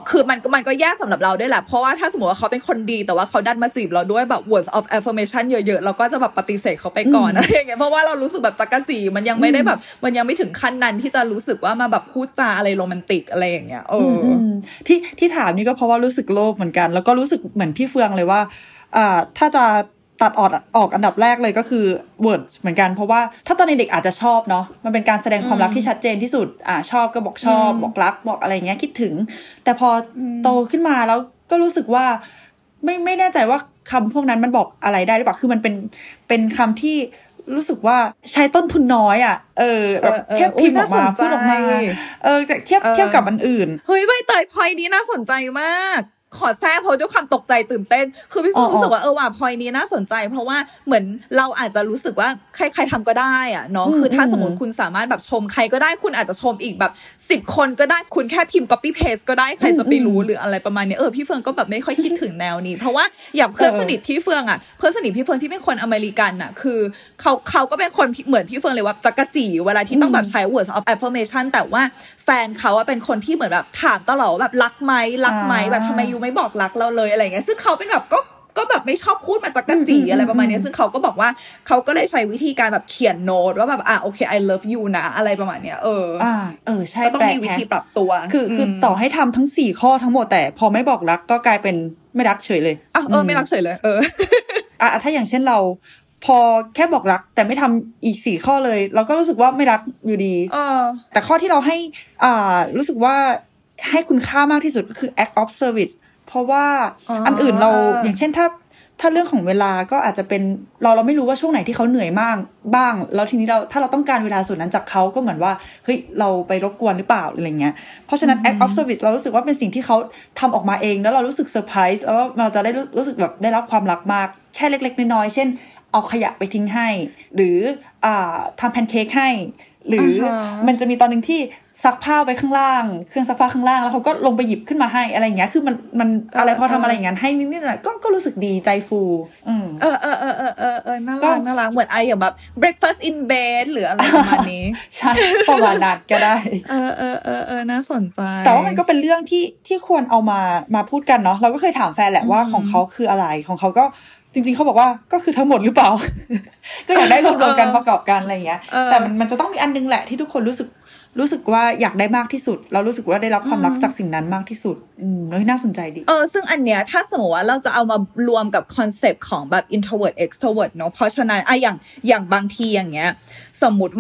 คือมันก็แย่สำหรับเราด้วยแหละเพราะว่าถ้าสมมติว่าเขาเป็นคนดีแต่ว่าเขาดันมาจีบเราด้วยแบบ words of affirmation เยอะๆเราก็จะแบบปฏิเสธเขาไปก่อนอะไรอย่างเงี้ยเพราะว่าเรารู้สึกแบบจักจีมันยังไม่ได้แบบมันยังไม่ถึงขั้นนั้นที่จะรู้สึกว่ามาแบบพูดจาอะไรโรแมนติกอะไรอย่างเงี้ยที่ถามนี่ก็เพราะว่ารู้สึกโลภเหมือนกันแล้วก็รู้สึกเหมือนพี่เฟืองเลยว่าถ้าจะตัดออกอันดับแรกเลยก็คือ words เหมือนกันเพราะว่าถ้าตอนเด็กอาจจะชอบเนาะมันเป็นการแสดงความรักที่ชัดเจนที่สุดชอบก็บอกชอบบอกรักบอกอะไรอย่างเงี้ยคิดถึงแต่พอโตขึ้นมาแล้วก็รู้สึกว่าไม่แน่ใจว่าคำพวกนั้นมันบอกอะไรได้หรือเปล่าคือมันเป็นคำที่รู้สึกว่าใช้ต้นทุนน้อยแบบแค่พิมพ์ออกมาพูดออกมาแต่เทียบกับอันอื่นเฮ้ยใบเตยพอยนี้น่าสนใจมาก ขอแทรกเพราะด้วยความตกใจตื่นเต้นคือพี่ฟุ้งรู้สึกว่าว่าพอยนี้น่าสนใจเพราะว่าเหมือนเราอาจจะรู้สึกว่าใครๆทำก็ได้อะเนาะคือถ้าสมมติคุณสามารถแบบชมใครก็ได้คุณอาจจะชมอีกแบบ10คนก็ได้คุณแค่พิมพ์ copy paste ก็ได้ใครจะไปรู้หรืออะไรประมาณนี้พี่เฟืองก็แบบไม่ค่อยคิดถึงแนวนี้เพราะว่าอย่างเพื่อนสนิทพี่เฟืองอะเพื่อนสนิทพี่เฟืองที่เป็นคนอเมริกันอะคือเขาก็เป็นคนเหมือนพี่เฟืองเลยว่าจักรจีเวลาที่ต้องแบบใช้ words of affirmation แต่ว่าแฟนเขาอะเป็นคนที่เหมือนแบบถามตลอดแบบรักไหมแบบทำไมยูไม่บอกรักเราเลยอะไรเงี้ยซึ่งเขาเป็นแบบก็แบบไม่ชอบพูดมาจากกันจีอะไรประมาณนี้ซึ่งเขาก็บอกว่าเขาก็เลยใช้วิธีการแบบเขียนโน้ตว่าแบบโอเค I love you นะอะไรประมาณนี้ใช่ก็ต้องมีวิธีปรับตัวคือต่อให้ทำทั้ง4ข้อทั้งหมดแต่พอไม่บอกรักก็กลายเป็นไม่รักเฉยเลยไม่รักเฉยเลยถ้าอย่างเช่นเราพอแค่บอกรักแต่ไม่ทำอีก4ข้อเลยเราก็รู้สึกว่าไม่รักอยู่ดีแต่ข้อที่เราให้รู้สึกว่าให้คุณค่ามากที่สุดก็คือ act of service เพราะว่าอันอื่นเราอย่างเช่นถ้าเรื่องของเวลาก็อาจจะเป็นเราไม่รู้ว่าช่วงไหนที่เขาเหนื่อยมากบ้างแล้วทีนี้ถ้าเราต้องการเวลาส่วนนั้นจากเขาก็เหมือนว่าเฮ้ยเราไปรบกวนหรือเปล่าอะไรเงี้ยเพราะฉะนั้น act of service เรารู้สึกว่าเป็นสิ่งที่เขาทำออกมาเองแล้วเรารู้สึกเซอร์ไพรส์แล้วเราจะได้รู้สึกแบบได้รับความรักมากแค่เล็กๆน้อยๆเช่นเอาขยะไปทิ้งให้หรือทำแพนเค้กให้หรือมันจะมีตอนนึงที่ซักผ้าไว้ข้างล่างเครื่องซักผ้าข้างล่างแล้วเขาก็ลงไปหยิบขึ้นมาให้อะไรอย่างเงี้ยคือมันอะไรพอทำอะไรอย่างงั้นให้นิดๆหน่อยก็รู้สึกดีใจฟูน่ารักเหมือนไออย่างแบบ breakfast in bed หรืออะไรประมาณนี้ใช่ประมาณนั้นก็ได้น่าสนใจแต่ว่ามันก็เป็นเรื่องที่ควรเอามาพูดกันเนาะเราก็เคยถามแฟนแหละว่าของเขาคืออะไรของเขาก็จริงๆเขาบอกว่าก็คือทั้งหมดหรือเปล่าก็อยากได้รวมๆกันประกอบกันอะไรอย่างเงี้ยแต่มันจะต้องมีอันนึงแหละที่ทุกคนรู้สึกว่าอยากได้มากที่สุดเรารู้สึกว่าได้รับความรักจากสิ่งนั้นมากที่สุดน่าสนใจดีซึ่งอันเนี้ยถ้าสมมติว่าเราจะเอามารวมกับคอนเซปต์ของแบบ introvert extrovert เนาะเพราะฉะนั้นอย่างบางทีอย่างเงี้ยสมมติ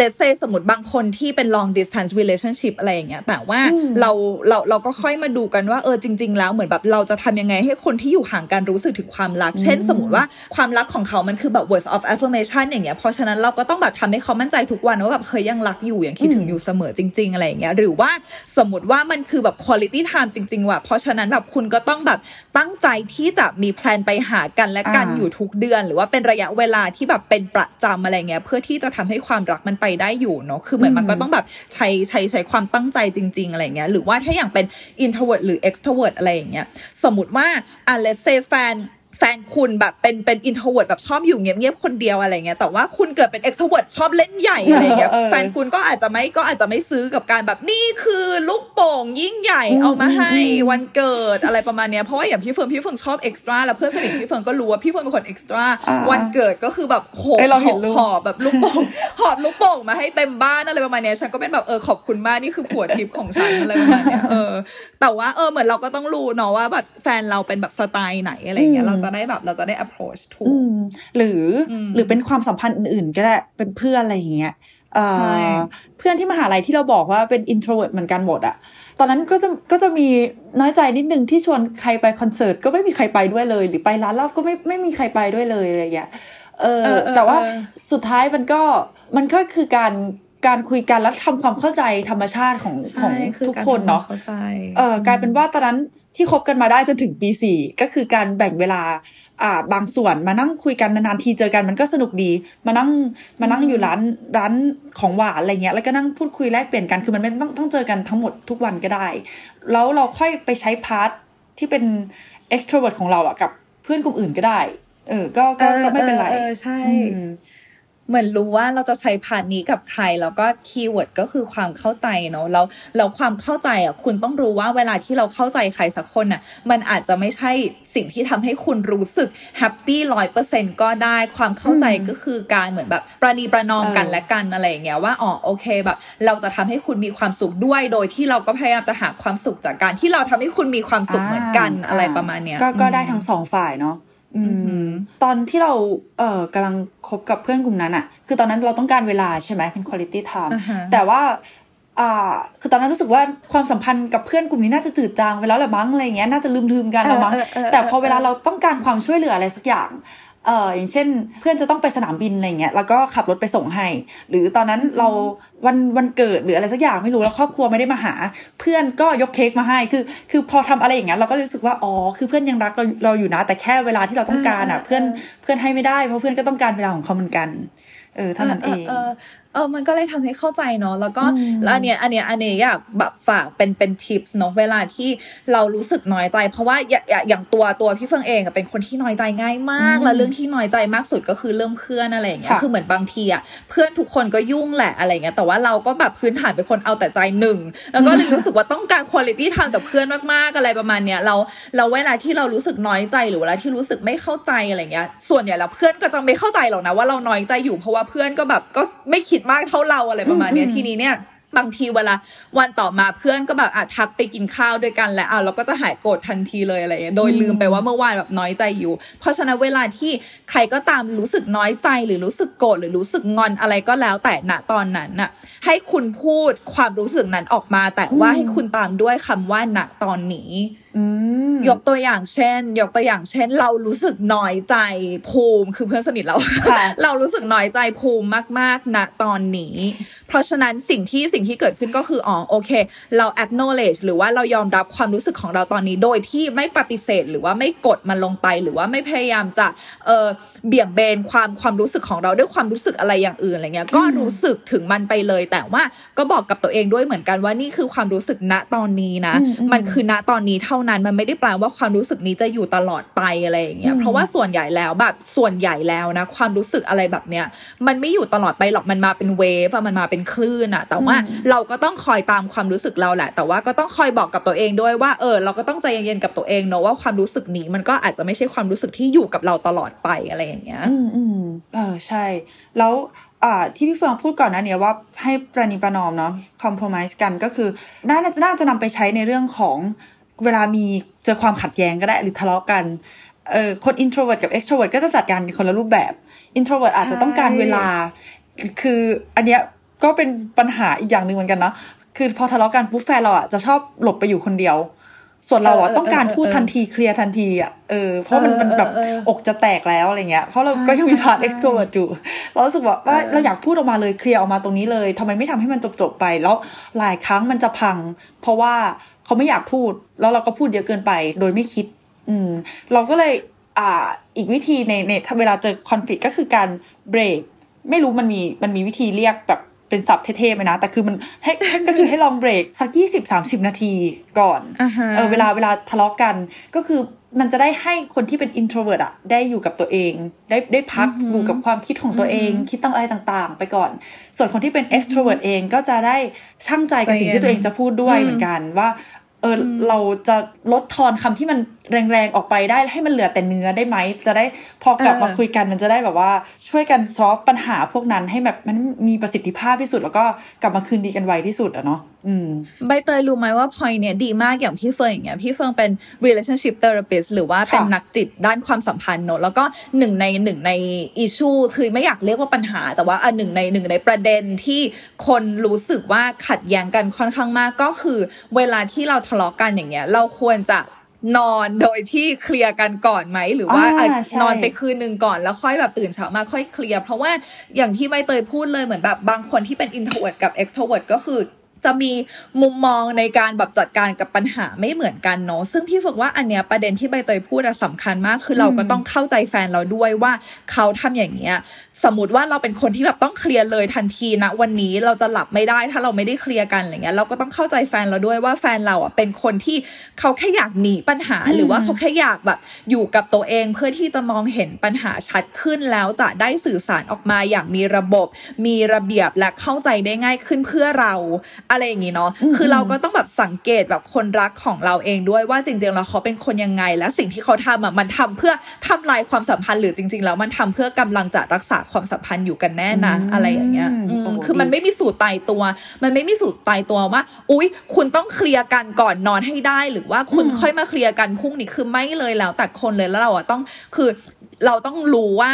let's say สมมติบางคนที่เป็น long distance relationship อะไรอย่างเงี้ยแต่ว่าเราก็ค่อยมาดูกันว่าจริงๆแล้วเหมือนแบบเราจะทำยังไงให้คนที่อยู่ห่างกันรู้สึกถึงความรักเช่นสมมติว่าความรักของเขามันคือแบบ words of affirmation อย่างเงี้ยเพราะฉะนั้นเราก็ต้องแบบทำให้เขามั่นใจทุกวันว่าแบบเคยยังรักอย่างคิดถึงอยู่เสมอจริงๆอะไรอย่างเงี้ยหรือว่าสมมติว่ามันคือแบบ quality time จริงๆว่ะเพราะฉะนั้นแบบคุณก็ต้องแบบตั้งใจที่จะมีแพลนไปหากันและกันอยู่ทุกเดือนหรือว่าเป็นระยะเวลาที่แบบเป็นประจำอะไรเงี้ยเพื่อที่จะทำให้ความรักมันไปได้อยู่เนาะคือเหมือนมันก็ต้องแบบใช้ความตั้งใจจริงๆอะไรเงี้ยหรือว่าถ้าอย่างเป็น introvert หรือ extrovert อะไรอย่างเงี้ยสมมติว่าlet's say แฟนคุณแบบเป็น introvert แบบชอบอยู่เงียบๆคนเดียวอะไรเงี้ยแต่ว่าคุณเกิดเป็น extrovert ชอบเล่นใหญ่อะไรเงี้ยแฟนคุณก็อาจจะไม่ซื้อกับการแบบนี่คือลูกโป่งยิ่งใหญ่เอามาให้วันเกิดอะไรประมาณเนี้ยเพราะว่าอย่างพี่เฟิร์นชอบ extra แล้วเพื่อนสนิทพี่เฟิร์นก็รู้ว่าพี่เฟิร์นเป็นคน extra วันเกิดก็คือแบบหอบแบบลูกโป่งมาให้เต็มบ้านอะไรประมาณเนี้ยฉันก็เป็นแบบขอบคุณมากนี่คือผัวทิปของฉันอะไรประมาณเนี้ยแต่ว่าเหมือนเราก็ต้องรู้เนาะว่าแบบแฟนเราเป็นแบบสไตล์ไหนอะไรเงี้ยเราจะได้ approach ถูกหรือเป็นความสัมพันธ์อื่นๆก็ได้เป็นเพื่อนอะไรอย่างเงี้ยเพื่อนที่มหาลัยที่เราบอกว่าเป็น introvert เหมือนกันหมดอะตอนนั้นก็จะมีน้อยใจนิดนึงที่ชวนใครไปคอนเสิร์ตก็ไม่มีใครไปด้วยเลยหรือไปร้านเหล้าก็ไม่มีใครไปด้วยเลยอะไรอย่างเงี้ยแต่ว่าสุดท้ายมันก็คือการคุยกันและทำความเข้าใจธรรมชาติของทุกคนเนาะกลายเป็นว่าตอนนั้นที่คบกันมาได้จนถึงปี4ก็คือการแบ่งเวลาบางส่วนมานั่งคุยกันนานๆทีเจอกันมันก็สนุกดีมานั่งอยู่ร้านของหวานอะไรเงี้ยแล้วก็นั่งพูดคุยแลกเปลี่ยนกันคือมันไม่ต้องเจอกันทั้งหมดทุกวันก็ได้แล้วเราค่อยไปใช้พาร์ทที่เป็น extrovert ของเราอ่ะกับเพื่อนกลุ่มอื่นก็ได้ก็ไม่เป็นไรใช่เหมือนรู้ว่าเราจะใช้พาร์ทนี้กับใครแล้วก็คีย์เวิร์ดก็คือความเข้าใจเนาะแล้วความเข้าใจอ่ะคุณต้องรู้ว่าเวลาที่เราเข้าใจใครสักคนน่ะมันอาจจะไม่ใช่สิ่งที่ทำให้คุณรู้สึกแฮปปี้ 100% ก็ได้ความเข้าใจก็คือการเหมือนแบบประนีประนอมกันและกันอะไรอย่างเงี้ยว่าอ๋อโอเคแบบเราจะทำให้คุณมีความสุขด้วยโดยที่เราก็พยายามจะหาความสุขจากการที่เราทำให้คุณมีความสุขเหมือนกันอะไรประมาณเนี้ยก็ได้ทั้งสองฝ่ายเนาะตอนที่เรากำลังคบกับเพื่อนกลุ่มนั้นอ่ะคือตอนนั้นเราต้องการเวลาใช่ไหมเป็น quality time แต่ว่าคือตอนนั้นรู้สึกว่าความสัมพันธ์กับเพื่อนกลุ่มนี้น่าจะจืดจางไปแล้วแหละมั้งอะไรเงี้ยน่าจะลืมๆกันแล้วมั้งแต่พอเวลาเราต้องการความช่วยเหลืออะไรสักอย่าง อย่างเช่นเพื่อนจะต้องไปสนามบินอะไรเงี้ยแล้วก็ขับรถไปส่งให้หรือตอนนั้นเราวันเกิดหรืออะไรสักอย่างไม่รู้แล้วครอบครัวไม่ได้มาหาเพื่อนก็ยกเค้กมาให้คือพอทำอะไรอย่างเงี้ยเราก็รู้สึกว่าอ๋อคือเพื่อนยังรักเราอยู่นะแต่แค่เวลาที่เราต้องการอ่ะเพื่อนให้ไม่ได้เพราะเพื่อนก็ต้องการเวลาของเขาเหมือนกันเท่านั้นเองมันก็เลยทำให้เข้าใจเนาะแล้วก็อันเนี้ยอยากแบบฝากเป็นทิปส์เนาะเวลาที่เรารู้สึกน้อยใจเพราะว่าอย่างตัวพี่เฟื่องเองเป็นคนที่น้อยใจง่ายมากแล้วเรื่องที่น้อยใจมากสุดก็คือเรื่องเพื่อนอะไรอย่างเงี้ยคือเหมือนบางทีอ่ะเพื่อนทุกคนก็ยุ่งแหละอะไรเงี้ยแต่ว่าเราก็แบบพื้นฐานเป็นคนเอาแต่ใจหนึ่งแล้วก็เลยรู้สึกว่าต้องการควอลิตี้ไทม์จากเพื่อนมากๆอะไรประมาณเนี้ยเราเวลาที่เรารู้สึกน้อยใจหรือเวลาที่รู้สึกไม่เข้าใจอะไรเงี้ยส่วนใหญ่แล้วเพื่อนก็จะไม่เข้าใจหรอกนะว่าเราน้อยใจอยู่เพราะว่าเพื่อนก็แบบก็ไม่คิดมากเท่าเราอะไรประมาณนี้ทีนี้เนี่ยบางทีเวลาวันต่อมาเพื่อนก็แบบทักไปกินข้าวด้วยกันแล้วเราก็จะหายโกรธทันทีเลยอะไรอย่างเงี้ยโดยลืมไปว่าเมื่อวานแบบน้อยใจอยู่เพราะฉะนั้นเวลาที่ใครก็ตามรู้สึกน้อยใจหรือรู้สึกโกรธหรือรู้สึกงอนอะไรก็แล้วแต่ณตอนนั้นน่ะให้คุณพูดความรู้สึกนั้นออกมาแต่ว่าให้คุณตามด้วยคำว่าณตอนนี้ยกตัวอย่างเช่นเรารู้สึกน้อยใจภูมิคือเพื่อนสนิทเรา เรารู้สึกน้อยใจภูมิมากๆณตอนนี้เพราะฉะนั้นสิ่งที่เกิดขึ้นก็คืออ๋อโอเคเรา acknowledge หรือว่าเรายอมรับความรู้สึกของเราตอนนี้โดยที่ไม่ปฏิเสธหรือว่าไม่กดมันลงไปหรือว่าไม่พยายามจะเบี่ยงเบนความรู้สึกของเราด้วยความรู้สึกอะไรอย่างอื่นอะไรเงี้ยก็รู้สึกถึงมันไปเลยแต่ว่าก็บอกกับตัวเองด้วยเหมือนกันว่านี่คือความรู้สึกณตอนนี้นะมันคือณตอนนี้เท่านั้นมันไม่ได้แปลว่าความรู้สึกนี้จะอยู่ตลอดไปอะไรอย่างเงี้ยเพราะว่าส่วนใหญ่แล้วนะความรู้สึกอะไรแบบเนี้ยมันไม่อยู่ตลอดไปหรอกมันมาเป็นเวฟมันมาเป็นคลื่นอะแต่ว่าเราก็ต้องคอยตามความรู้สึกเราแหละแต่ว่าก็ต้องคอยบอกกับตัวเองด้วยว่าเราก็ต้องใจเย็นๆกับตัวเองเนอะว่าความรู้สึกนี้มันก็อาจจะไม่ใช่ความรู้สึกที่อยู่กับเราตลอดไปอะไรอย่างเงี้ยใช่แล้วที่พี่เฟืองพูดก่อนนะเนี่ยว่าให้ประนีประนอมเนาะ compromise กันก็คือน่าจะนำไปใช้ในเรื่องของเวลามีเจอความขัดแย้งก็ได้หรือทะเลาะกันคน introvert กับ extrovert ก็จะจัดการคนละรูปแบบ introvert อาจจะต้องการเวลาคืออันเนี้ยก็เป็นปัญหาอีกอย่างนึงเหมือนกันนะคือพอทะเลาะกันปุ๊บแฟนเราอ่ะจะชอบหลบไปอยู่คนเดียวส่วนเราอ่ะต้องการพูดทันทีเคลียร์ทันทีอ่ะเพราะมันแบบอกจะแตกแล้วอะไรเงี้ยเพราะเราก็ยังมีพาร์ท extrovert อยู่เรารู้สึกว่าเราอยากพูดออกมาเลยเคลียร์ออกมาตรงนี้เลยทำไมไม่ทำให้มันจบๆไปแล้วหลายครั้งมันจะพังเพราะว่าเขาไม่อยากพูดแล้วเราก็พูดเยอะเกินไปโดยไม่คิดเราก็เลยอีกวิธีในเวลาเจอคอนฟลิกต์ก็คือการเบรกไม่รู้มันมีวิธีเรียกแบบเป็นศัพท์เท่ๆมั้ยนะแต่คือมันให้ ก็คือให้ลองเบรกสัก 20-30 นาทีก่อน uh-huh. เวลาทะเลาะ กันก็คือมันจะได้ให้คนที่เป็น introvert อ่ะได้อยู่กับตัวเองได้พักอยู่กับความคิดของตัวเองคิดตั้งอะไรต่างๆไปก่อนส่วนคนที่เป็น extrovert เองก็จะได้ชั่งใจกับสิ่งที่ตัวเองจะพูดด้วยเหมือนกันว่าเราจะลดทอนคำที่มันแรงๆออกไปได้ให้มันเหลือแต่เนื้อได้ไหมจะได้พอกลับมาคุยกันมันจะได้แบบว่าช่วยกันซอฟปัญหาพวกนั้นให้แบบมันมีประสิทธิภาพที่สุดแล้วก็กลับมาคืนดีกันไวที่สุดอะเนาะใบเตยรู้ไหมว่าพลอยเนี่ยดีมากอย่างพี่เฟิร์นอย่างเงี้ยพี่เฟิร์นเป็น relationship therapist หรือว่าเป็นนักจิตด้านความสัมพันธ์เนาะแล้วก็หนึ่งใน issue คือไม่อยากเรียกว่าปัญหาแต่ว่าหนึ่งในประเด็นที่คนรู้สึกว่าขัดแย้งกันค่อนข้างมากก็คือเวลาที่เราทะเลาะกันอย่างเงี้ยเราควรจะนอนโดยที่เคลียร์กันก่อนไหมหรือว่านอนไปคืนนึงก่อนแล้วค่อยแบบตื่นเช้ามาค่อยเคลียร์เพราะว่าอย่างที่ใบเตยพูดเลยเหมือนแบบบางคนที่เป็น introvert กับ extrovert ก็คือจะมีมุมมองในการแบบจัดการกับปัญหาไม่เหมือนกันเนาะซึ่งพี่ฝึกว่าอันเนี้ยประเด็นที่ใบเตยพูดสำคัญมากคือเราก็ต้องเข้าใจแฟนเราด้วยว่าเขาทำอย่างเงี้ยสมมติว่าเราเป็นคนที่แบบต้องเคลียร์เลยทันทีนะวันนี้เราจะหลับไม่ได้ถ้าเราไม่ได้เคลียร์กันอะไรเงี้ยเราก็ต้องเข้าใจแฟนเราด้วยว่าแฟนเราอ่ะเป็นคนที่เขาแค่อยากหนีปัญหาหรือว่าเขาแค่อยากแบบอยู่กับตัวเองเพื่อที่จะมองเห็นปัญหาชัดขึ้นแล้วจะได้สื่อสารออกมาอย่างมีระบบมีระเบียบและเข้าใจได้ง่ายขึ้นเพื่อเราอะไรอย่างงี้เนาะคือเราก็ต้องแบบสังเกตแบบคนรักของเราเองด้วยว่าจริงๆแล้วเขาเป็นคนยังไงและสิ่งที่เขาทำอ่ะมันทำเพื่อทำลายความสัมพันธ์หรือจริงๆแล้วมันทำเพื่อกำลังจะรักษาความสัมพันธ์อยู่กันแน่นะอะไรอย่างเงี้ยคือมันไม่มีสูตรตายตัวมันไม่มีสูตรตายตัวว่าอุ๊ยคุณต้องเคลียร์กันก่อนนอนให้ได้หรือว่าคุณค่อยมาเคลียร์กันพรุ่งนี้คือไม่เลยแล้วแต่คนเลยแล้วเราอ่ะต้องคือเราต้องรู้ว่า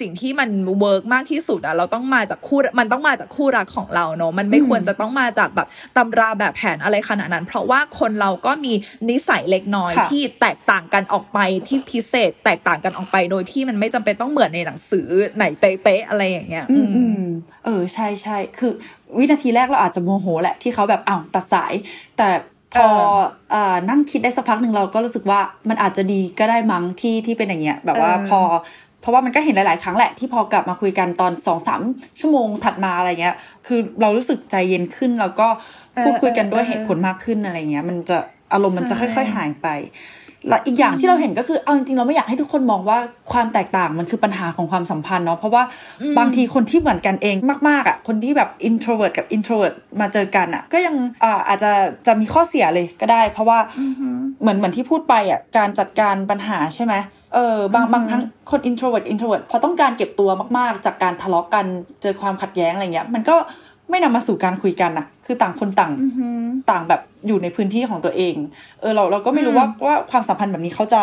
สิ่งที่มันเวิร์กมากที่สุดอ่ะเราต้องมาจากคู่รักของเราเนาะมันไม่ควรจะต้องมา จากแบบตำราแบบแผนอะไรขนาดนั้นเพราะว่าคนเราก็มีนิสัยเล็กน้อยที่แตกต่างกันออกไปที่พิเศษแตกต่างกันออกไปโดยที่มันไม่จำเป็นต้องเหมือนในหนังสือไหนเป๊ะๆอะไรอย่างเงี้ยใช่ๆคือวินาทีแรกเราอาจจะโมโหแหละที่เขาแบบอ้าวตัดสายแต่พอนั่งคิดได้สักพักหนึ่งเราก็รู้สึกว่ามันอาจจะดีก็ได้มั้งที่เป็นอย่างเงี้ยแบบว่าเพราะว่ามันก็เห็นหลายๆครั้งแหละที่พอกลับมาคุยกันตอน 2-3 ชั่วโมงถัดมาอะไรเงี้ยคือเรารู้สึกใจเย็นขึ้นแล้วก็พูดคุยกันด้วยเหตุผลมากขึ้นอะไรเงี้ยมันจะอารมณ์มันจะค่อยๆหายไปและอีกอย่างที่เราเห็นก็คือเอาจริงๆเราไม่อยากให้ทุกคนมองว่าความแตกต่างมันคือปัญหาของความสัมพันธ์เนาะเพราะว่าบางทีคนที่เหมือนกันเองมากๆอ่ะคนที่แบบ introvert กับ introvert มาเจอกันอ่ะก็ยังอาจจะมีข้อเสียเลยก็ได้เพราะว่าเหมือนที่พูดไปอ่ะการจัดการปัญหาใช่ไหมบางทั้งคน introvert พอต้องการเก็บตัวมากๆจากการทะเลาะกันเจอความขัดแย้งอะไรเงี้ยมันก็ไม่นำมาสู่การคุยกันนะคือต่างคนต่างแบบอยู่ในพื้นที่ของตัวเองเราก็ไม่รู้ว่าความสัมพันธ์แบบนี้เขาจะ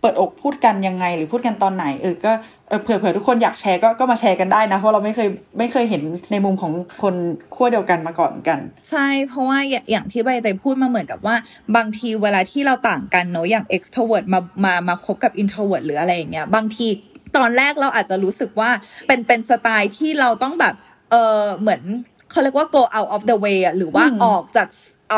เปิดอกพูดกันยังไงหรือพูดกันตอนไหนก็เผื่อทุกคนอยากแชร์ก็มาแชร์กันได้นะเพราะเราไม่เคยเห็นในมุมของคนขั้วเดียวกันมาก่อนกันใช่เพราะว่าอย่างที่ใบเตยพูดมาเหมือนกับว่าบางทีเวลาที่เราต่างกันเนาะอย่าง extrovert มาคบกับ introvert หรืออะไรอย่างเงี้ยบางทีตอนแรกเราอาจจะรู้สึกว่าเป็นสไตล์ที่เราต้องแบบเหมือนเขาเรียกว่า go out of the way หรือว่าออ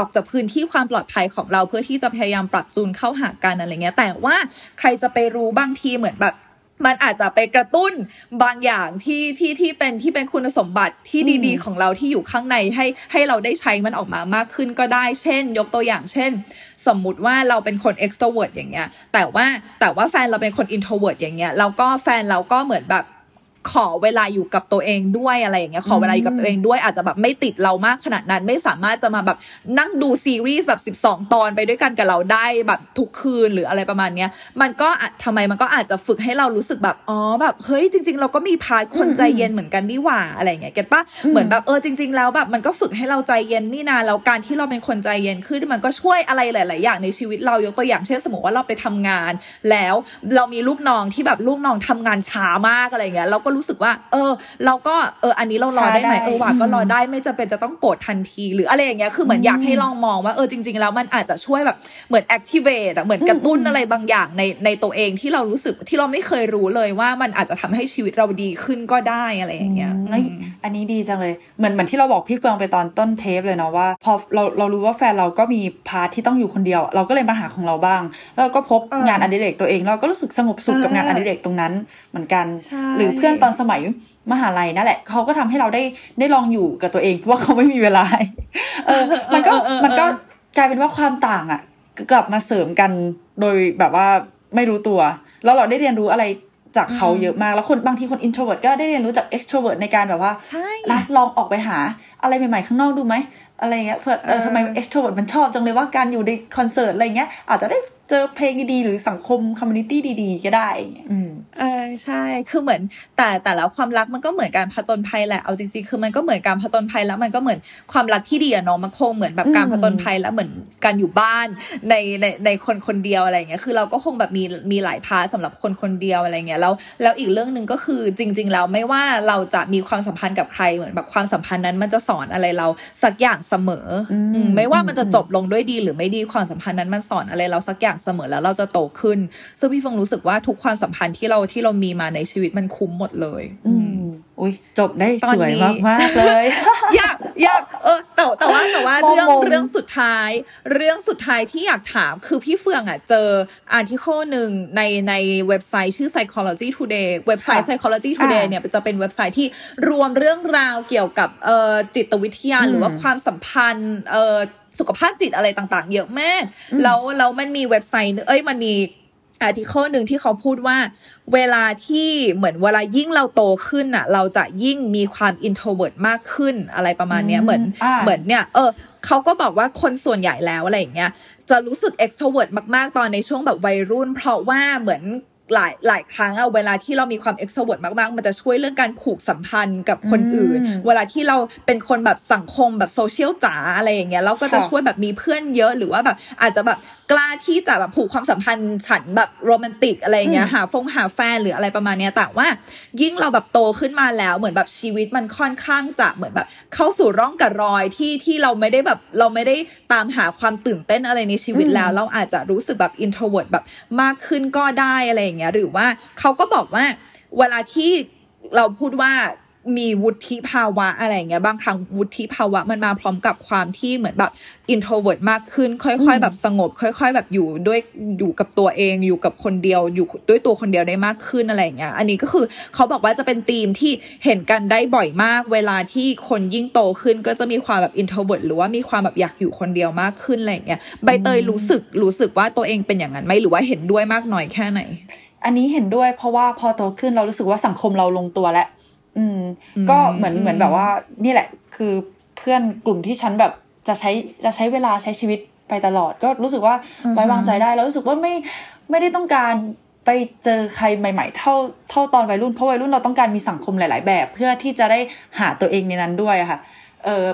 กจากพื้นที่ความปลอดภัยของเราเพื่อที่จะพยายามปรับจูนเข้าหากันอะไรเงี้ยแต่ว่าใครจะไปรู้บางทีเหมือนแบบมันอาจจะไปกระตุ้นบางอย่างที่เป็นคุณสมบัติที่ดีๆของเราที่อยู่ข้างในให้เราได้ใช้มันออกมามากขึ้นก็ได้เช่นยกตัวอย่างเช่นสมมุติว่าเราเป็นคน extrovert อย่างเงี้ยแต่ว่าแฟนเราเป็นคน introvert อย่างเงี้ยแล้วก็แฟนเราก็เหมือนแบบขอเวลาอยู่กับตัวเองด้วยอะไรอย่างเงี้ยขอเวลาอยู่กับตัวเองด้วยอาจจะแบบไม่ติดเรามากขนาดนั้นไม่สามารถจะมาแบบนั่งดูซีรีส์แบบ12ตอนไปด้วยกันกับเราได้แบบทุกคืนหรืออะไรประมาณเนี้ยมันก็ทำไมมันก็อาจจะฝึกให้เรารู้สึกแบบอ๋อแบบเฮ้ยจริงๆเราก็มีพาร์ทคนใจเย็นเหมือนกันนี่หว่าอะไรอย่างเงี้ยเก็ทป่ะเหมือนแบบจริงๆแล้วแบบมันก็ฝึกให้เราใจเย็นนี่นาแล้วการที่เราเป็นคนใจเย็นขึ้นมันก็ช่วยอะไรหลายๆอย่างในชีวิตเรายกตัวอย่างเช่นสมมติว่าเราไปทำงานแล้วเรามีลูกน้องที่แบบลูกน้องทำงานช้ามากอะไรเงี้ยเราก็รู้สึกว่าเราก็อันนี้เรารอได้ไหมว่าก็รอได้ไม่จำเป็นจะต้องโกรธทันทีหรืออะไรอย่างเงี้ยคือเหมือนอยากให้ลองมองว่าจริงๆแล้วมันอาจจะช่วยแบบเหมือน activate เหมือนกระตุ้นอะไรบางอย่างในตัวเองที่เรารู้สึกที่เราไม่เคยรู้เลยว่ามันอาจจะทำให้ชีวิตเราดีขึ้นก็ได้อะไรอย่างเงี้ยอันนี้ดีจังเลยเหมือนที่เราบอกพี่เฟืองไปตอนต้นเทปเลยเนาะว่าพอเรารู้ว่าแฟนเราก็มีพาร์ทที่ต้องอยู่คนเดียวเราก็เลยมาหาของเราบ้างแล้วก็พบงานอดิเรกตัวเองเราก็รู้สึกสงบสุขกับงานอดิเรกตรงนั้นเหมือนกันหรือเพื่อนตอนสมัยมหาลัยนั่นแหละเขาก็ทำให้เราได้ลองอยู่กับตัวเองเพราะว่าเขาไม่มีเวลามันก็กลายเป็นว่าความต่างอ่ะกลับมาเสริมกันโดยแบบว่าไม่รู้ตัวแล้วเราได้เรียนรู้อะไรจากเขาเยอะมากแล้วคนบางทีคน introvert ก็ได้เรียนรู้จาก extrovert ในการแบบว่าลองออกไปหาอะไรใหม่ๆข้างนอกดูไหมอะไรเงี้ยเพื่อทำไม extrovert มันชอบจังเลยว่าการอยู่ในคอนเสิร์ตอะไรเงี้ยอาจจะได้เจอเพลงดีๆหรือสังคมคอมมูนิตี้ดีๆก็ได้ใช่คือเหมือนแต่แล้วความรักมันก็เหมือนการผจญภัยแหละเอาจริงๆคือมันก็เหมือนการผจญภัยแล้วมันก็เหมือนความรักที่ดีอะเนาะมันคงเหมือนแบบการผจญภัยแล้วเหมือนการอยู่บ้านในคนคนเดียวอะไรเงี้ยคือเราก็คงแบบมีหลายพาสำหรับคนคนเดียวอะไรเงี้ยแล้วอีกเรื่องนึงก็คือจริงๆแล้วไม่ว่าเราจะมีความสัมพันธ์กับใครเหมือนแบบความสัมพันธ์นั้นมันจะสอนอะไรเราสักอย่างเสมอไม่ว่ามันจะจบลงด้วยดีหรือไม่ดีความสัมพันธ์นั้นมันสอนอะไรเราสักอย่างเสมอแล้วเราจะโตขึ้นซึ่งพี่ฟงรู้สึกว่าทุกความสัมพันธ์ที่เรามีมาในชีวิตมันคุ้มหมดเลยอุ้ยจบได้สวยมากๆเลยอยากแต่ว่าเรื่องสุดท้ายที่อยากถามคือพี่เฟืองอ่ะเจออาร์ติเคิลนึงในเว็บไซต์ชื่อ Psychology Today เว็บไซต์ Psychology Today เนี่ยจะเป็นเว็บไซต์ที่รวมเรื่องราวเกี่ยวกับจิตวิทยาหรือว่าความสัมพันธ์สุขภาพจิตอะไรต่างๆเยอะมากแล้วมันมีเว็บไซต์มันมีarticle นึงที่เขาพูดว่าเวลายิ่งเราโตขึ้นน่ะเราจะยิ่งมีความ introvert มากขึ้นอะไรประมาณเนี้ยเหมือนเนี่ยเขาก็บอกว่าคนส่วนใหญ่แล้วอะไรอย่างเงี้ยจะรู้สึก extrovert มากๆตอนในช่วงแบบวัยรุ่นเพราะว่าเหมือน หลายครั้งอะเวลาที่เรามีความ extrovert มากๆมันจะช่วยเรื่องการผูกสัมพันธ์กับคนอื่นเวลาที่เราเป็นคนแบบสังคมแบบโซเชียลจ๋าอะไรอย่างเงี้ยเราก็จะช่วยแบบมีเพื่อนเยอะหรือว่าแบบอาจจะแบบกล้าที่จะแบบผูกความสัมพันธ์ฉันแบบโรแมนติกอะไรอย่างเงี้ยหาแฟนหรืออะไรประมาณเนี้ยแต่ว่ายิ่งเราแบบโตขึ้นมาแล้วเหมือนแบบชีวิตมันค่อนข้างจะเหมือนแบบเข้าสู่ร่องกระรอยที่เราไม่ได้แบบเราไม่ได้ตามหาความตื่นเต้นอะไรในชีวิตแล้วเราอาจจะรู้สึกแบบ introvert แบบมากขึ้นก็ได้อะไรอย่างเงี้ยหรือว่าเขาก็บอกว่าเวลาที่เราพูดว่ามีวุฒิภาวะอะไรอย่างเงี้ยบางครั้งวุฒิภาวะมันมาพร้อมกับความที่เหมือนแบบ introvert มากขึ้นค่อยๆแบบสงบค่อยๆแบบอยู่กับตัวเองอยู่กับคนเดียวอยู่ด้วยตัวคนเดียวได้มากขึ้นอะไรอย่างเงี้ยอันนี้ก็คือเขาบอกว่าจะเป็นธีมที่เห็นกันได้บ่อยมากเวลาที่คนยิ่งโตขึ้นก็จะมีความแบบ introvert หรือว่ามีความแบบอยากอยู่คนเดียวมากขึ้นอะไรอย่างเงี้ยใบเตยรู้สึกว่าตัวเองเป็นอย่างนั้นไหมหรือว่าเห็นด้วยมากน้อยแค่ไหนอันนี้เห็นด้วยเพราะว่าพอโตขึ้นเรารู้สึกว่าสังคมเราลงตัวแล้วก็เหมือนแบบว่านี่แหละคือเพื่อนกลุ่มที่ฉันแบบจะใช้เวลาใช้ชีวิตไปตลอดก็รู้สึกว่าไว้วางใจได้แล้วรู้สึกว่าไม่ได้ต้องการไปเจอใครใหม่ๆเท่าตอนวัยรุ่นเพราะวัยรุ่นเราต้องการมีสังคมหลายๆแบบเพื่อที่จะได้หาตัวเองในนั้นด้วยค่ะ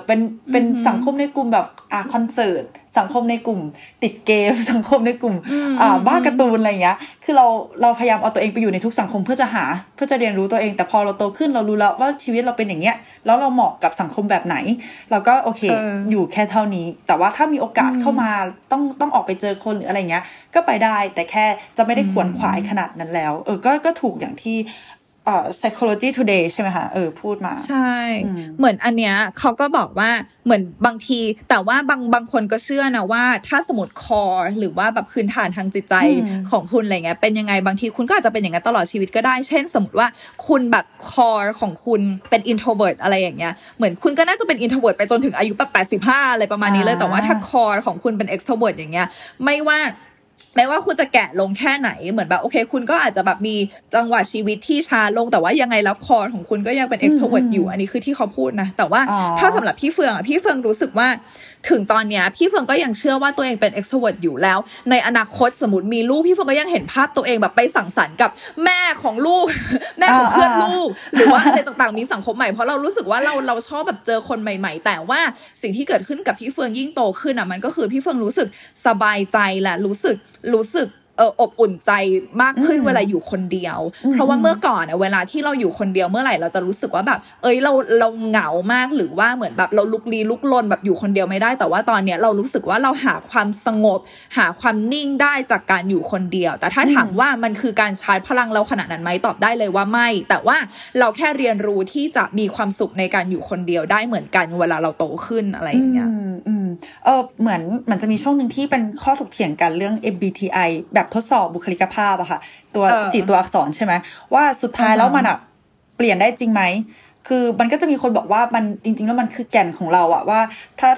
เป็นสังคมในกลุ่มแบบคอนเสิร์ตสังคมในกลุ่มติดเกมสังคมในกลุ่มบ้าการ์ตูนอะไรอย่างเงี้ยคือเราพยายามเอาตัวเองไปอยู่ในทุกสังคมเพื่อจะเรียนรู้ตัวเองแต่พอเราโตขึ้นเรารู้แล้วว่าชีวิตเราเป็นอย่างเงี้ยแล้วเราเหมาะกับสังคมแบบไหนเราก็โอเคอยู่แค่เท่านี้แต่ว่าถ้ามีโอกาสเข้ามาต้องออกไปเจอคนหรืออะไรเงี้ยก็ไปได้แต่แค่จะไม่ได้ขวนขวายขนาดนั้นแล้วก็ถูกอย่างที่Psychology Today ใช่ไหมคะพูดมาใช่เหมือนอันเนี้ยเขาก็บอกว่าเหมือนบางทีแต่ว่าบางคนก็เชื่อนะว่าถ้าสมมุติคอหรือว่าแบบพื้นฐานทางจิตใจของคุณอะไรเงี้ยเป็นยังไงบางทีคุณก็อาจจะเป็นอย่างนั้นตลอดชีวิตก็ได้เช่นสมมติว่าคุณแบบคอของคุณเป็น introvert อะไรอย่างเงี้ยเหมือนคุณก็น่าจะเป็น introvert ไปจนถึงอายุแบบ85อะไรประมาณนี้เลยแต่ว่าถ้าคอของคุณเป็น extrovert อย่างเงี้ยไม่ว่าคุณจะแกะลงแค่ไหนเหมือนแบบโอเคคุณก็อาจจะแบบมีจังหวะชีวิตที่ช้าลงแต่ว่ายังไงแล้วคอของคุณก็ยังเป็น extrovert อยู่อันนี้คือที่เขาพูดนะแต่ว่าถ้าสำหรับพี่เฟืองพี่เฟืองรู้สึกว่าถึงตอนเนี้ยพี่เฟืองก็ยังเชื่อว่าตัวเองเป็น extrovert อยู่แล้วในอนาคตสมมุติมีลูกพี่เฟืองก็ยังเห็นภาพตัวเองแบบไปสังสรรค์กับแม่ของลูก แม่ของเพื่อนลูกหรือว่าอะไรต่างๆมีสังคมใหม่เพราะเรารู้สึกว่าเราชอบแบบเจอคนใหม่ๆแต่ว่าสิ่งที่เกิดขึ้นกับพี่เฟืองยิ่งโตขึ้นอ่ะมันก็คือพี่เฟืองรู้สึกสบายใจและรู้สึกอบอุ่นใจมากขึ้นเวลาอยู่คนเดียวเพราะว่าเมื่อก่อนเวลาที่เราอยู่คนเดียวเมื่อไหร่เราจะรู้สึกว่าแบบเราเหงามากหรือว่าเหมือนแบบเราลุกลี้ลุกลนแบบอยู่คนเดียวไม่ได้แต่ว่าตอนเนี้ยเรารู้สึกว่าเราหาความสงบหาความนิ่งได้จากการอยู่คนเดียวแต่ถ้าถามว่ามันคือการชาร์จพลังเราขนาดนั้นไหมตอบได้เลยว่าไม่แต่ว่าเราแค่เรียนรู้ที่จะมีความสุขในการอยู่คนเดียวได้เหมือนกันเวลาเราโตขึ้นอะไรอย่างเงี้ยเหมือนมันจะมีช่วงนึงที่เป็นข้อถกเถียงกันเรื่อง MBTI แบบทดสอบบุคลิกภาพอะค่ะตัว4ตัวอักษรใช่ไหมว่าสุดท้ายแล้วมันอะเปลี่ยนได้จริงไหมคือมันก็จะมีคนบอกว่ามันจริงๆแล้วมันคือแก่นของเราอะว่า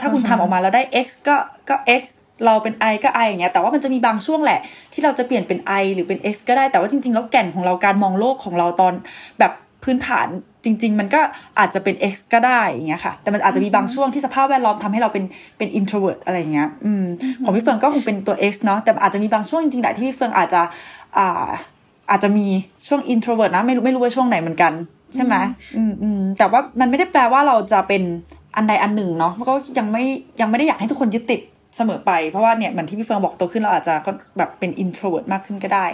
ถ้าคุณทำออกมาแล้วได้ X ก็ X เราเป็น I ก็ I อย่างเงี้ยแต่ว่ามันจะมีบางช่วงแหละที่เราจะเปลี่ยนเป็น I หรือเป็น X ก็ได้แต่ว่าจริงๆแล้วแก่นของเราการมองโลกของเราตอนแบบพื้นฐานจริงๆมันก็อาจจะเป็น X ก็ได้อย่างเงี้ยค่ะแต่มันอาจจะมีบางช่วงที่สภาพแวดล้อมทำให้เราเป็น introvert อะไรเงี้ยของพี่เฟืองก็คงเป็นตัว X เนาะแต่อาจจะมีบางช่วงจริงๆแหละที่พี่เฟืองอาจจะมีช่วง introvert นะไม่รู้ว่าช่วงไหนเหมือนกันใช่ไหมแต่ว่ามันไม่ได้แปลว่าเราจะเป็นอันใดอันหนึ่งเนาะก็ยังไม่ได้อยากให้ทุกคนยึดติดเสมอไปเพราะว่าเนี่ยเหมือนที่พี่เฟืองบอกโตขึ้นเราอาจจะก็แบบเป็น introvert มากขึ้นก็ได้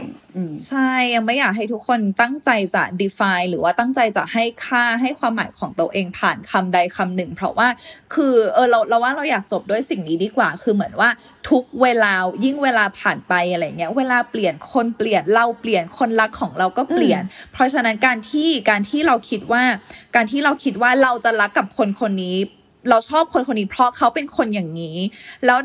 ใช่ยังไม่อยากให้ทุกคนตั้งใจจะ define หรือว่าตั้งใจจะให้ค่าให้ความหมายของตัวเองผ่านคำใดคำหนึ่งเพราะว่าคือเราว่าเราอยากจบด้วยสิ่งนี้ดีกว่าคือเหมือนว่าทุกเวลายิ่งเวลาผ่านไปอะไรเงี้ยเวลาเปลี่ยนคนเปลี่ยนเราเปลี่ยนคนรักของเราก็เปลี่ยนเพราะฉะนั้นการที่เราคิดว่าเราจะรักกับคนนี้เราชอบคนคนนี้เพราะเขาเป็นคนอย่างนี้แล้ว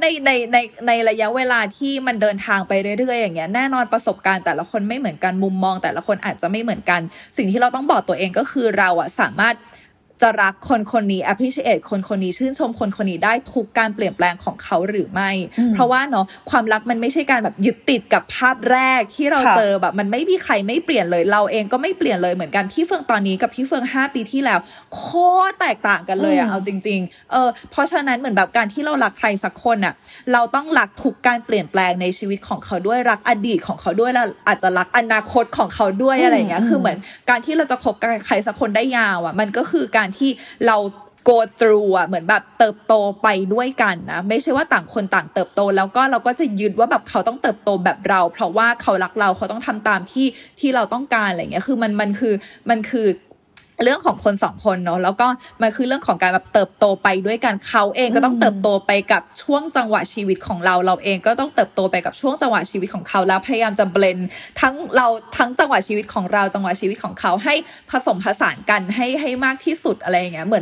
ในระยะเวลาที่มันเดินทางไปเรื่อยๆอย่างเงี้ยแน่นอนประสบการณ์แต่ละคนไม่เหมือนกันมุมมองแต่ละคนอาจจะไม่เหมือนกันสิ่งที่เราต้องบอกตัวเองก็คือเราอะสามารถ จะรักคนคนนี้ appreciate คนคนนี้ชื่นชมคนคนนี้ได้ทุกการเปลี่ยนแปลงของเขาหรือไม่เพราะว่าเนาะความรักมันไม่ใช่การแบบยึดติดกับภาพแรกที่เราเจอแบบมันไม่มีใครไม่เปลี่ยนเลยเราเองก็ไม่เปลี่ยนเลยเหมือนกันพี่เฟืองตอนนี้กับพี่เฟือง5ปีที่แล้วโคตรแตกต่างกันเลยอ่ะเอาจริงๆเพราะฉะนั้นเหมือนแบบการที่เรารักใครสักคนน่ะเราต้องรักทุกการเปลี่ยนแปลงในชีวิตของเขาด้วยรักอดีตของเขาด้วยแล้วอาจจะรักอนาคตของเขาด้วยอะไรอย่างเงี้ยคือเหมือนการที่เราจะคบกับใครสักคนได้ยาวอ่ะมันก็คือการที่เรา go through อ่ะเหมือนแบบเติบโตไปด้วยกันนะไม่ใช่ว่าต่างคนต่างเติบโตแล้วก็เราก็จะยึดว่าแบบเขาต้องเติบโตแบบเราเพราะว่าเขารักเราเขาต้องทำตามที่เราต้องการอะไรเงี้ยคือมันคือเรื่องของคนสองคนเนาะแล้วก็มันคือเรื่องของการแบบเติบโตไปด้วยกันเขาเองก็ต้องเติบโตไปกับช่วงจังหวะชีวิตของเราเองก็ต้องเติบโตไปกับช่วงจังหวะชีวิตของเขาแล้วพยายามจะเบลนด์ทั้งจังหวะชีวิตของเราจังหวะชีวิตของเขาให้ผสมผสานกันให้มากที่สุดอะไรอย่างเงี้ยเหมื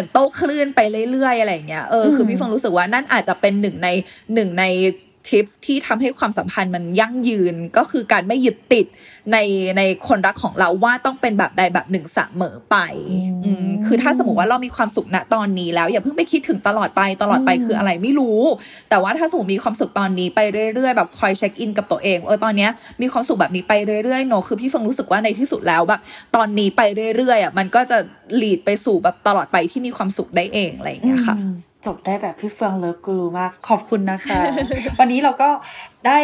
อนโต้คลื่นไปเรื่อยๆอะไรอย่างเงี้ยคือพี่ฟังรู้สึกว่านั่นอาจจะเป็นหนึ่งในทิปส์ที่ทำให้ความสัมพันธ์มันยั่งยืนก็คือการไม่ยึดติดในคนรักของเราว่าต้องเป็นแบบใดแบบหนึ่งเสมอไปคือถ้าสมมติว่าเรามีความสุขณตอนนี้แล้วอย่าเพิ่งไปคิดถึงตลอดไปคืออะไรไม่รู้แต่ว่าถ้าสมมติมีความสุขตอนนี้ไปเรื่อยๆแบบคอยเช็คอินกับตัวเองตอนเนี้ยมีความสุขแบบนี้ไปเรื่อยๆเนอะคือพี่เฟิงรู้สึกว่าในที่สุดแล้วแบบตอนนี้ไปเรื่อยๆอ่ะมันก็จะลีดไปสู่แบบตลอดไปที่มีความสุขได้เองอะไรอย่างเงี้ยค่ะจบได้แบบพี่เฟืองเลิฟกูรูมากขอบคุณนะคะ วันนี้เราก็ได้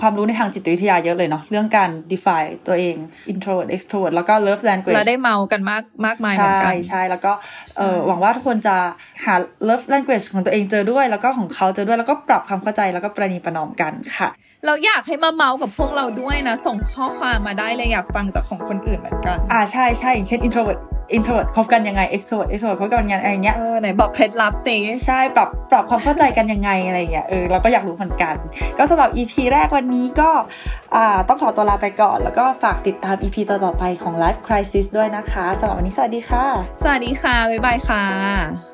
ความรู้ในทางจิตวิทยาเยอะเลยเนาะเรื่องการ define ตัวเอง introvert extrovert แล้วก็ love language เราได้เมากันมากมายเหมือนกันใช่แล้วก็หวังว่าทุกคนจะหา love language ของตัวเองเจอด้วยแล้วก็ของเขาเจอด้วยแล้วก็ปรับความเข้าใจแล้วก็ประนีประนอมกันค่ะเราอยากให้มาเมากับพวกเราด้วยนะส่งข้อความมาได้เลยอยากฟังจากของคนอื่นเหมือนกันใช่อย่างเช่น introvert คบกันยังไง extrovert คบกันยังไงอะไรเงี้ยไหนบอกเคล็ดลับสิใช่ปรับความเข้าใจกันยังไงอะไรเงี้ยเราก็อยากรู้เหมือนกันก็สำหรับ EP แรกวันนี้ก็ต้องขอตัวลาไปก่อนแล้วก็ฝากติดตาม EP ต่อๆไปของ Life Crisis ด้วยนะคะสำหรับวันนี้สวัสดีค่ะบ๊ายบายค่ะ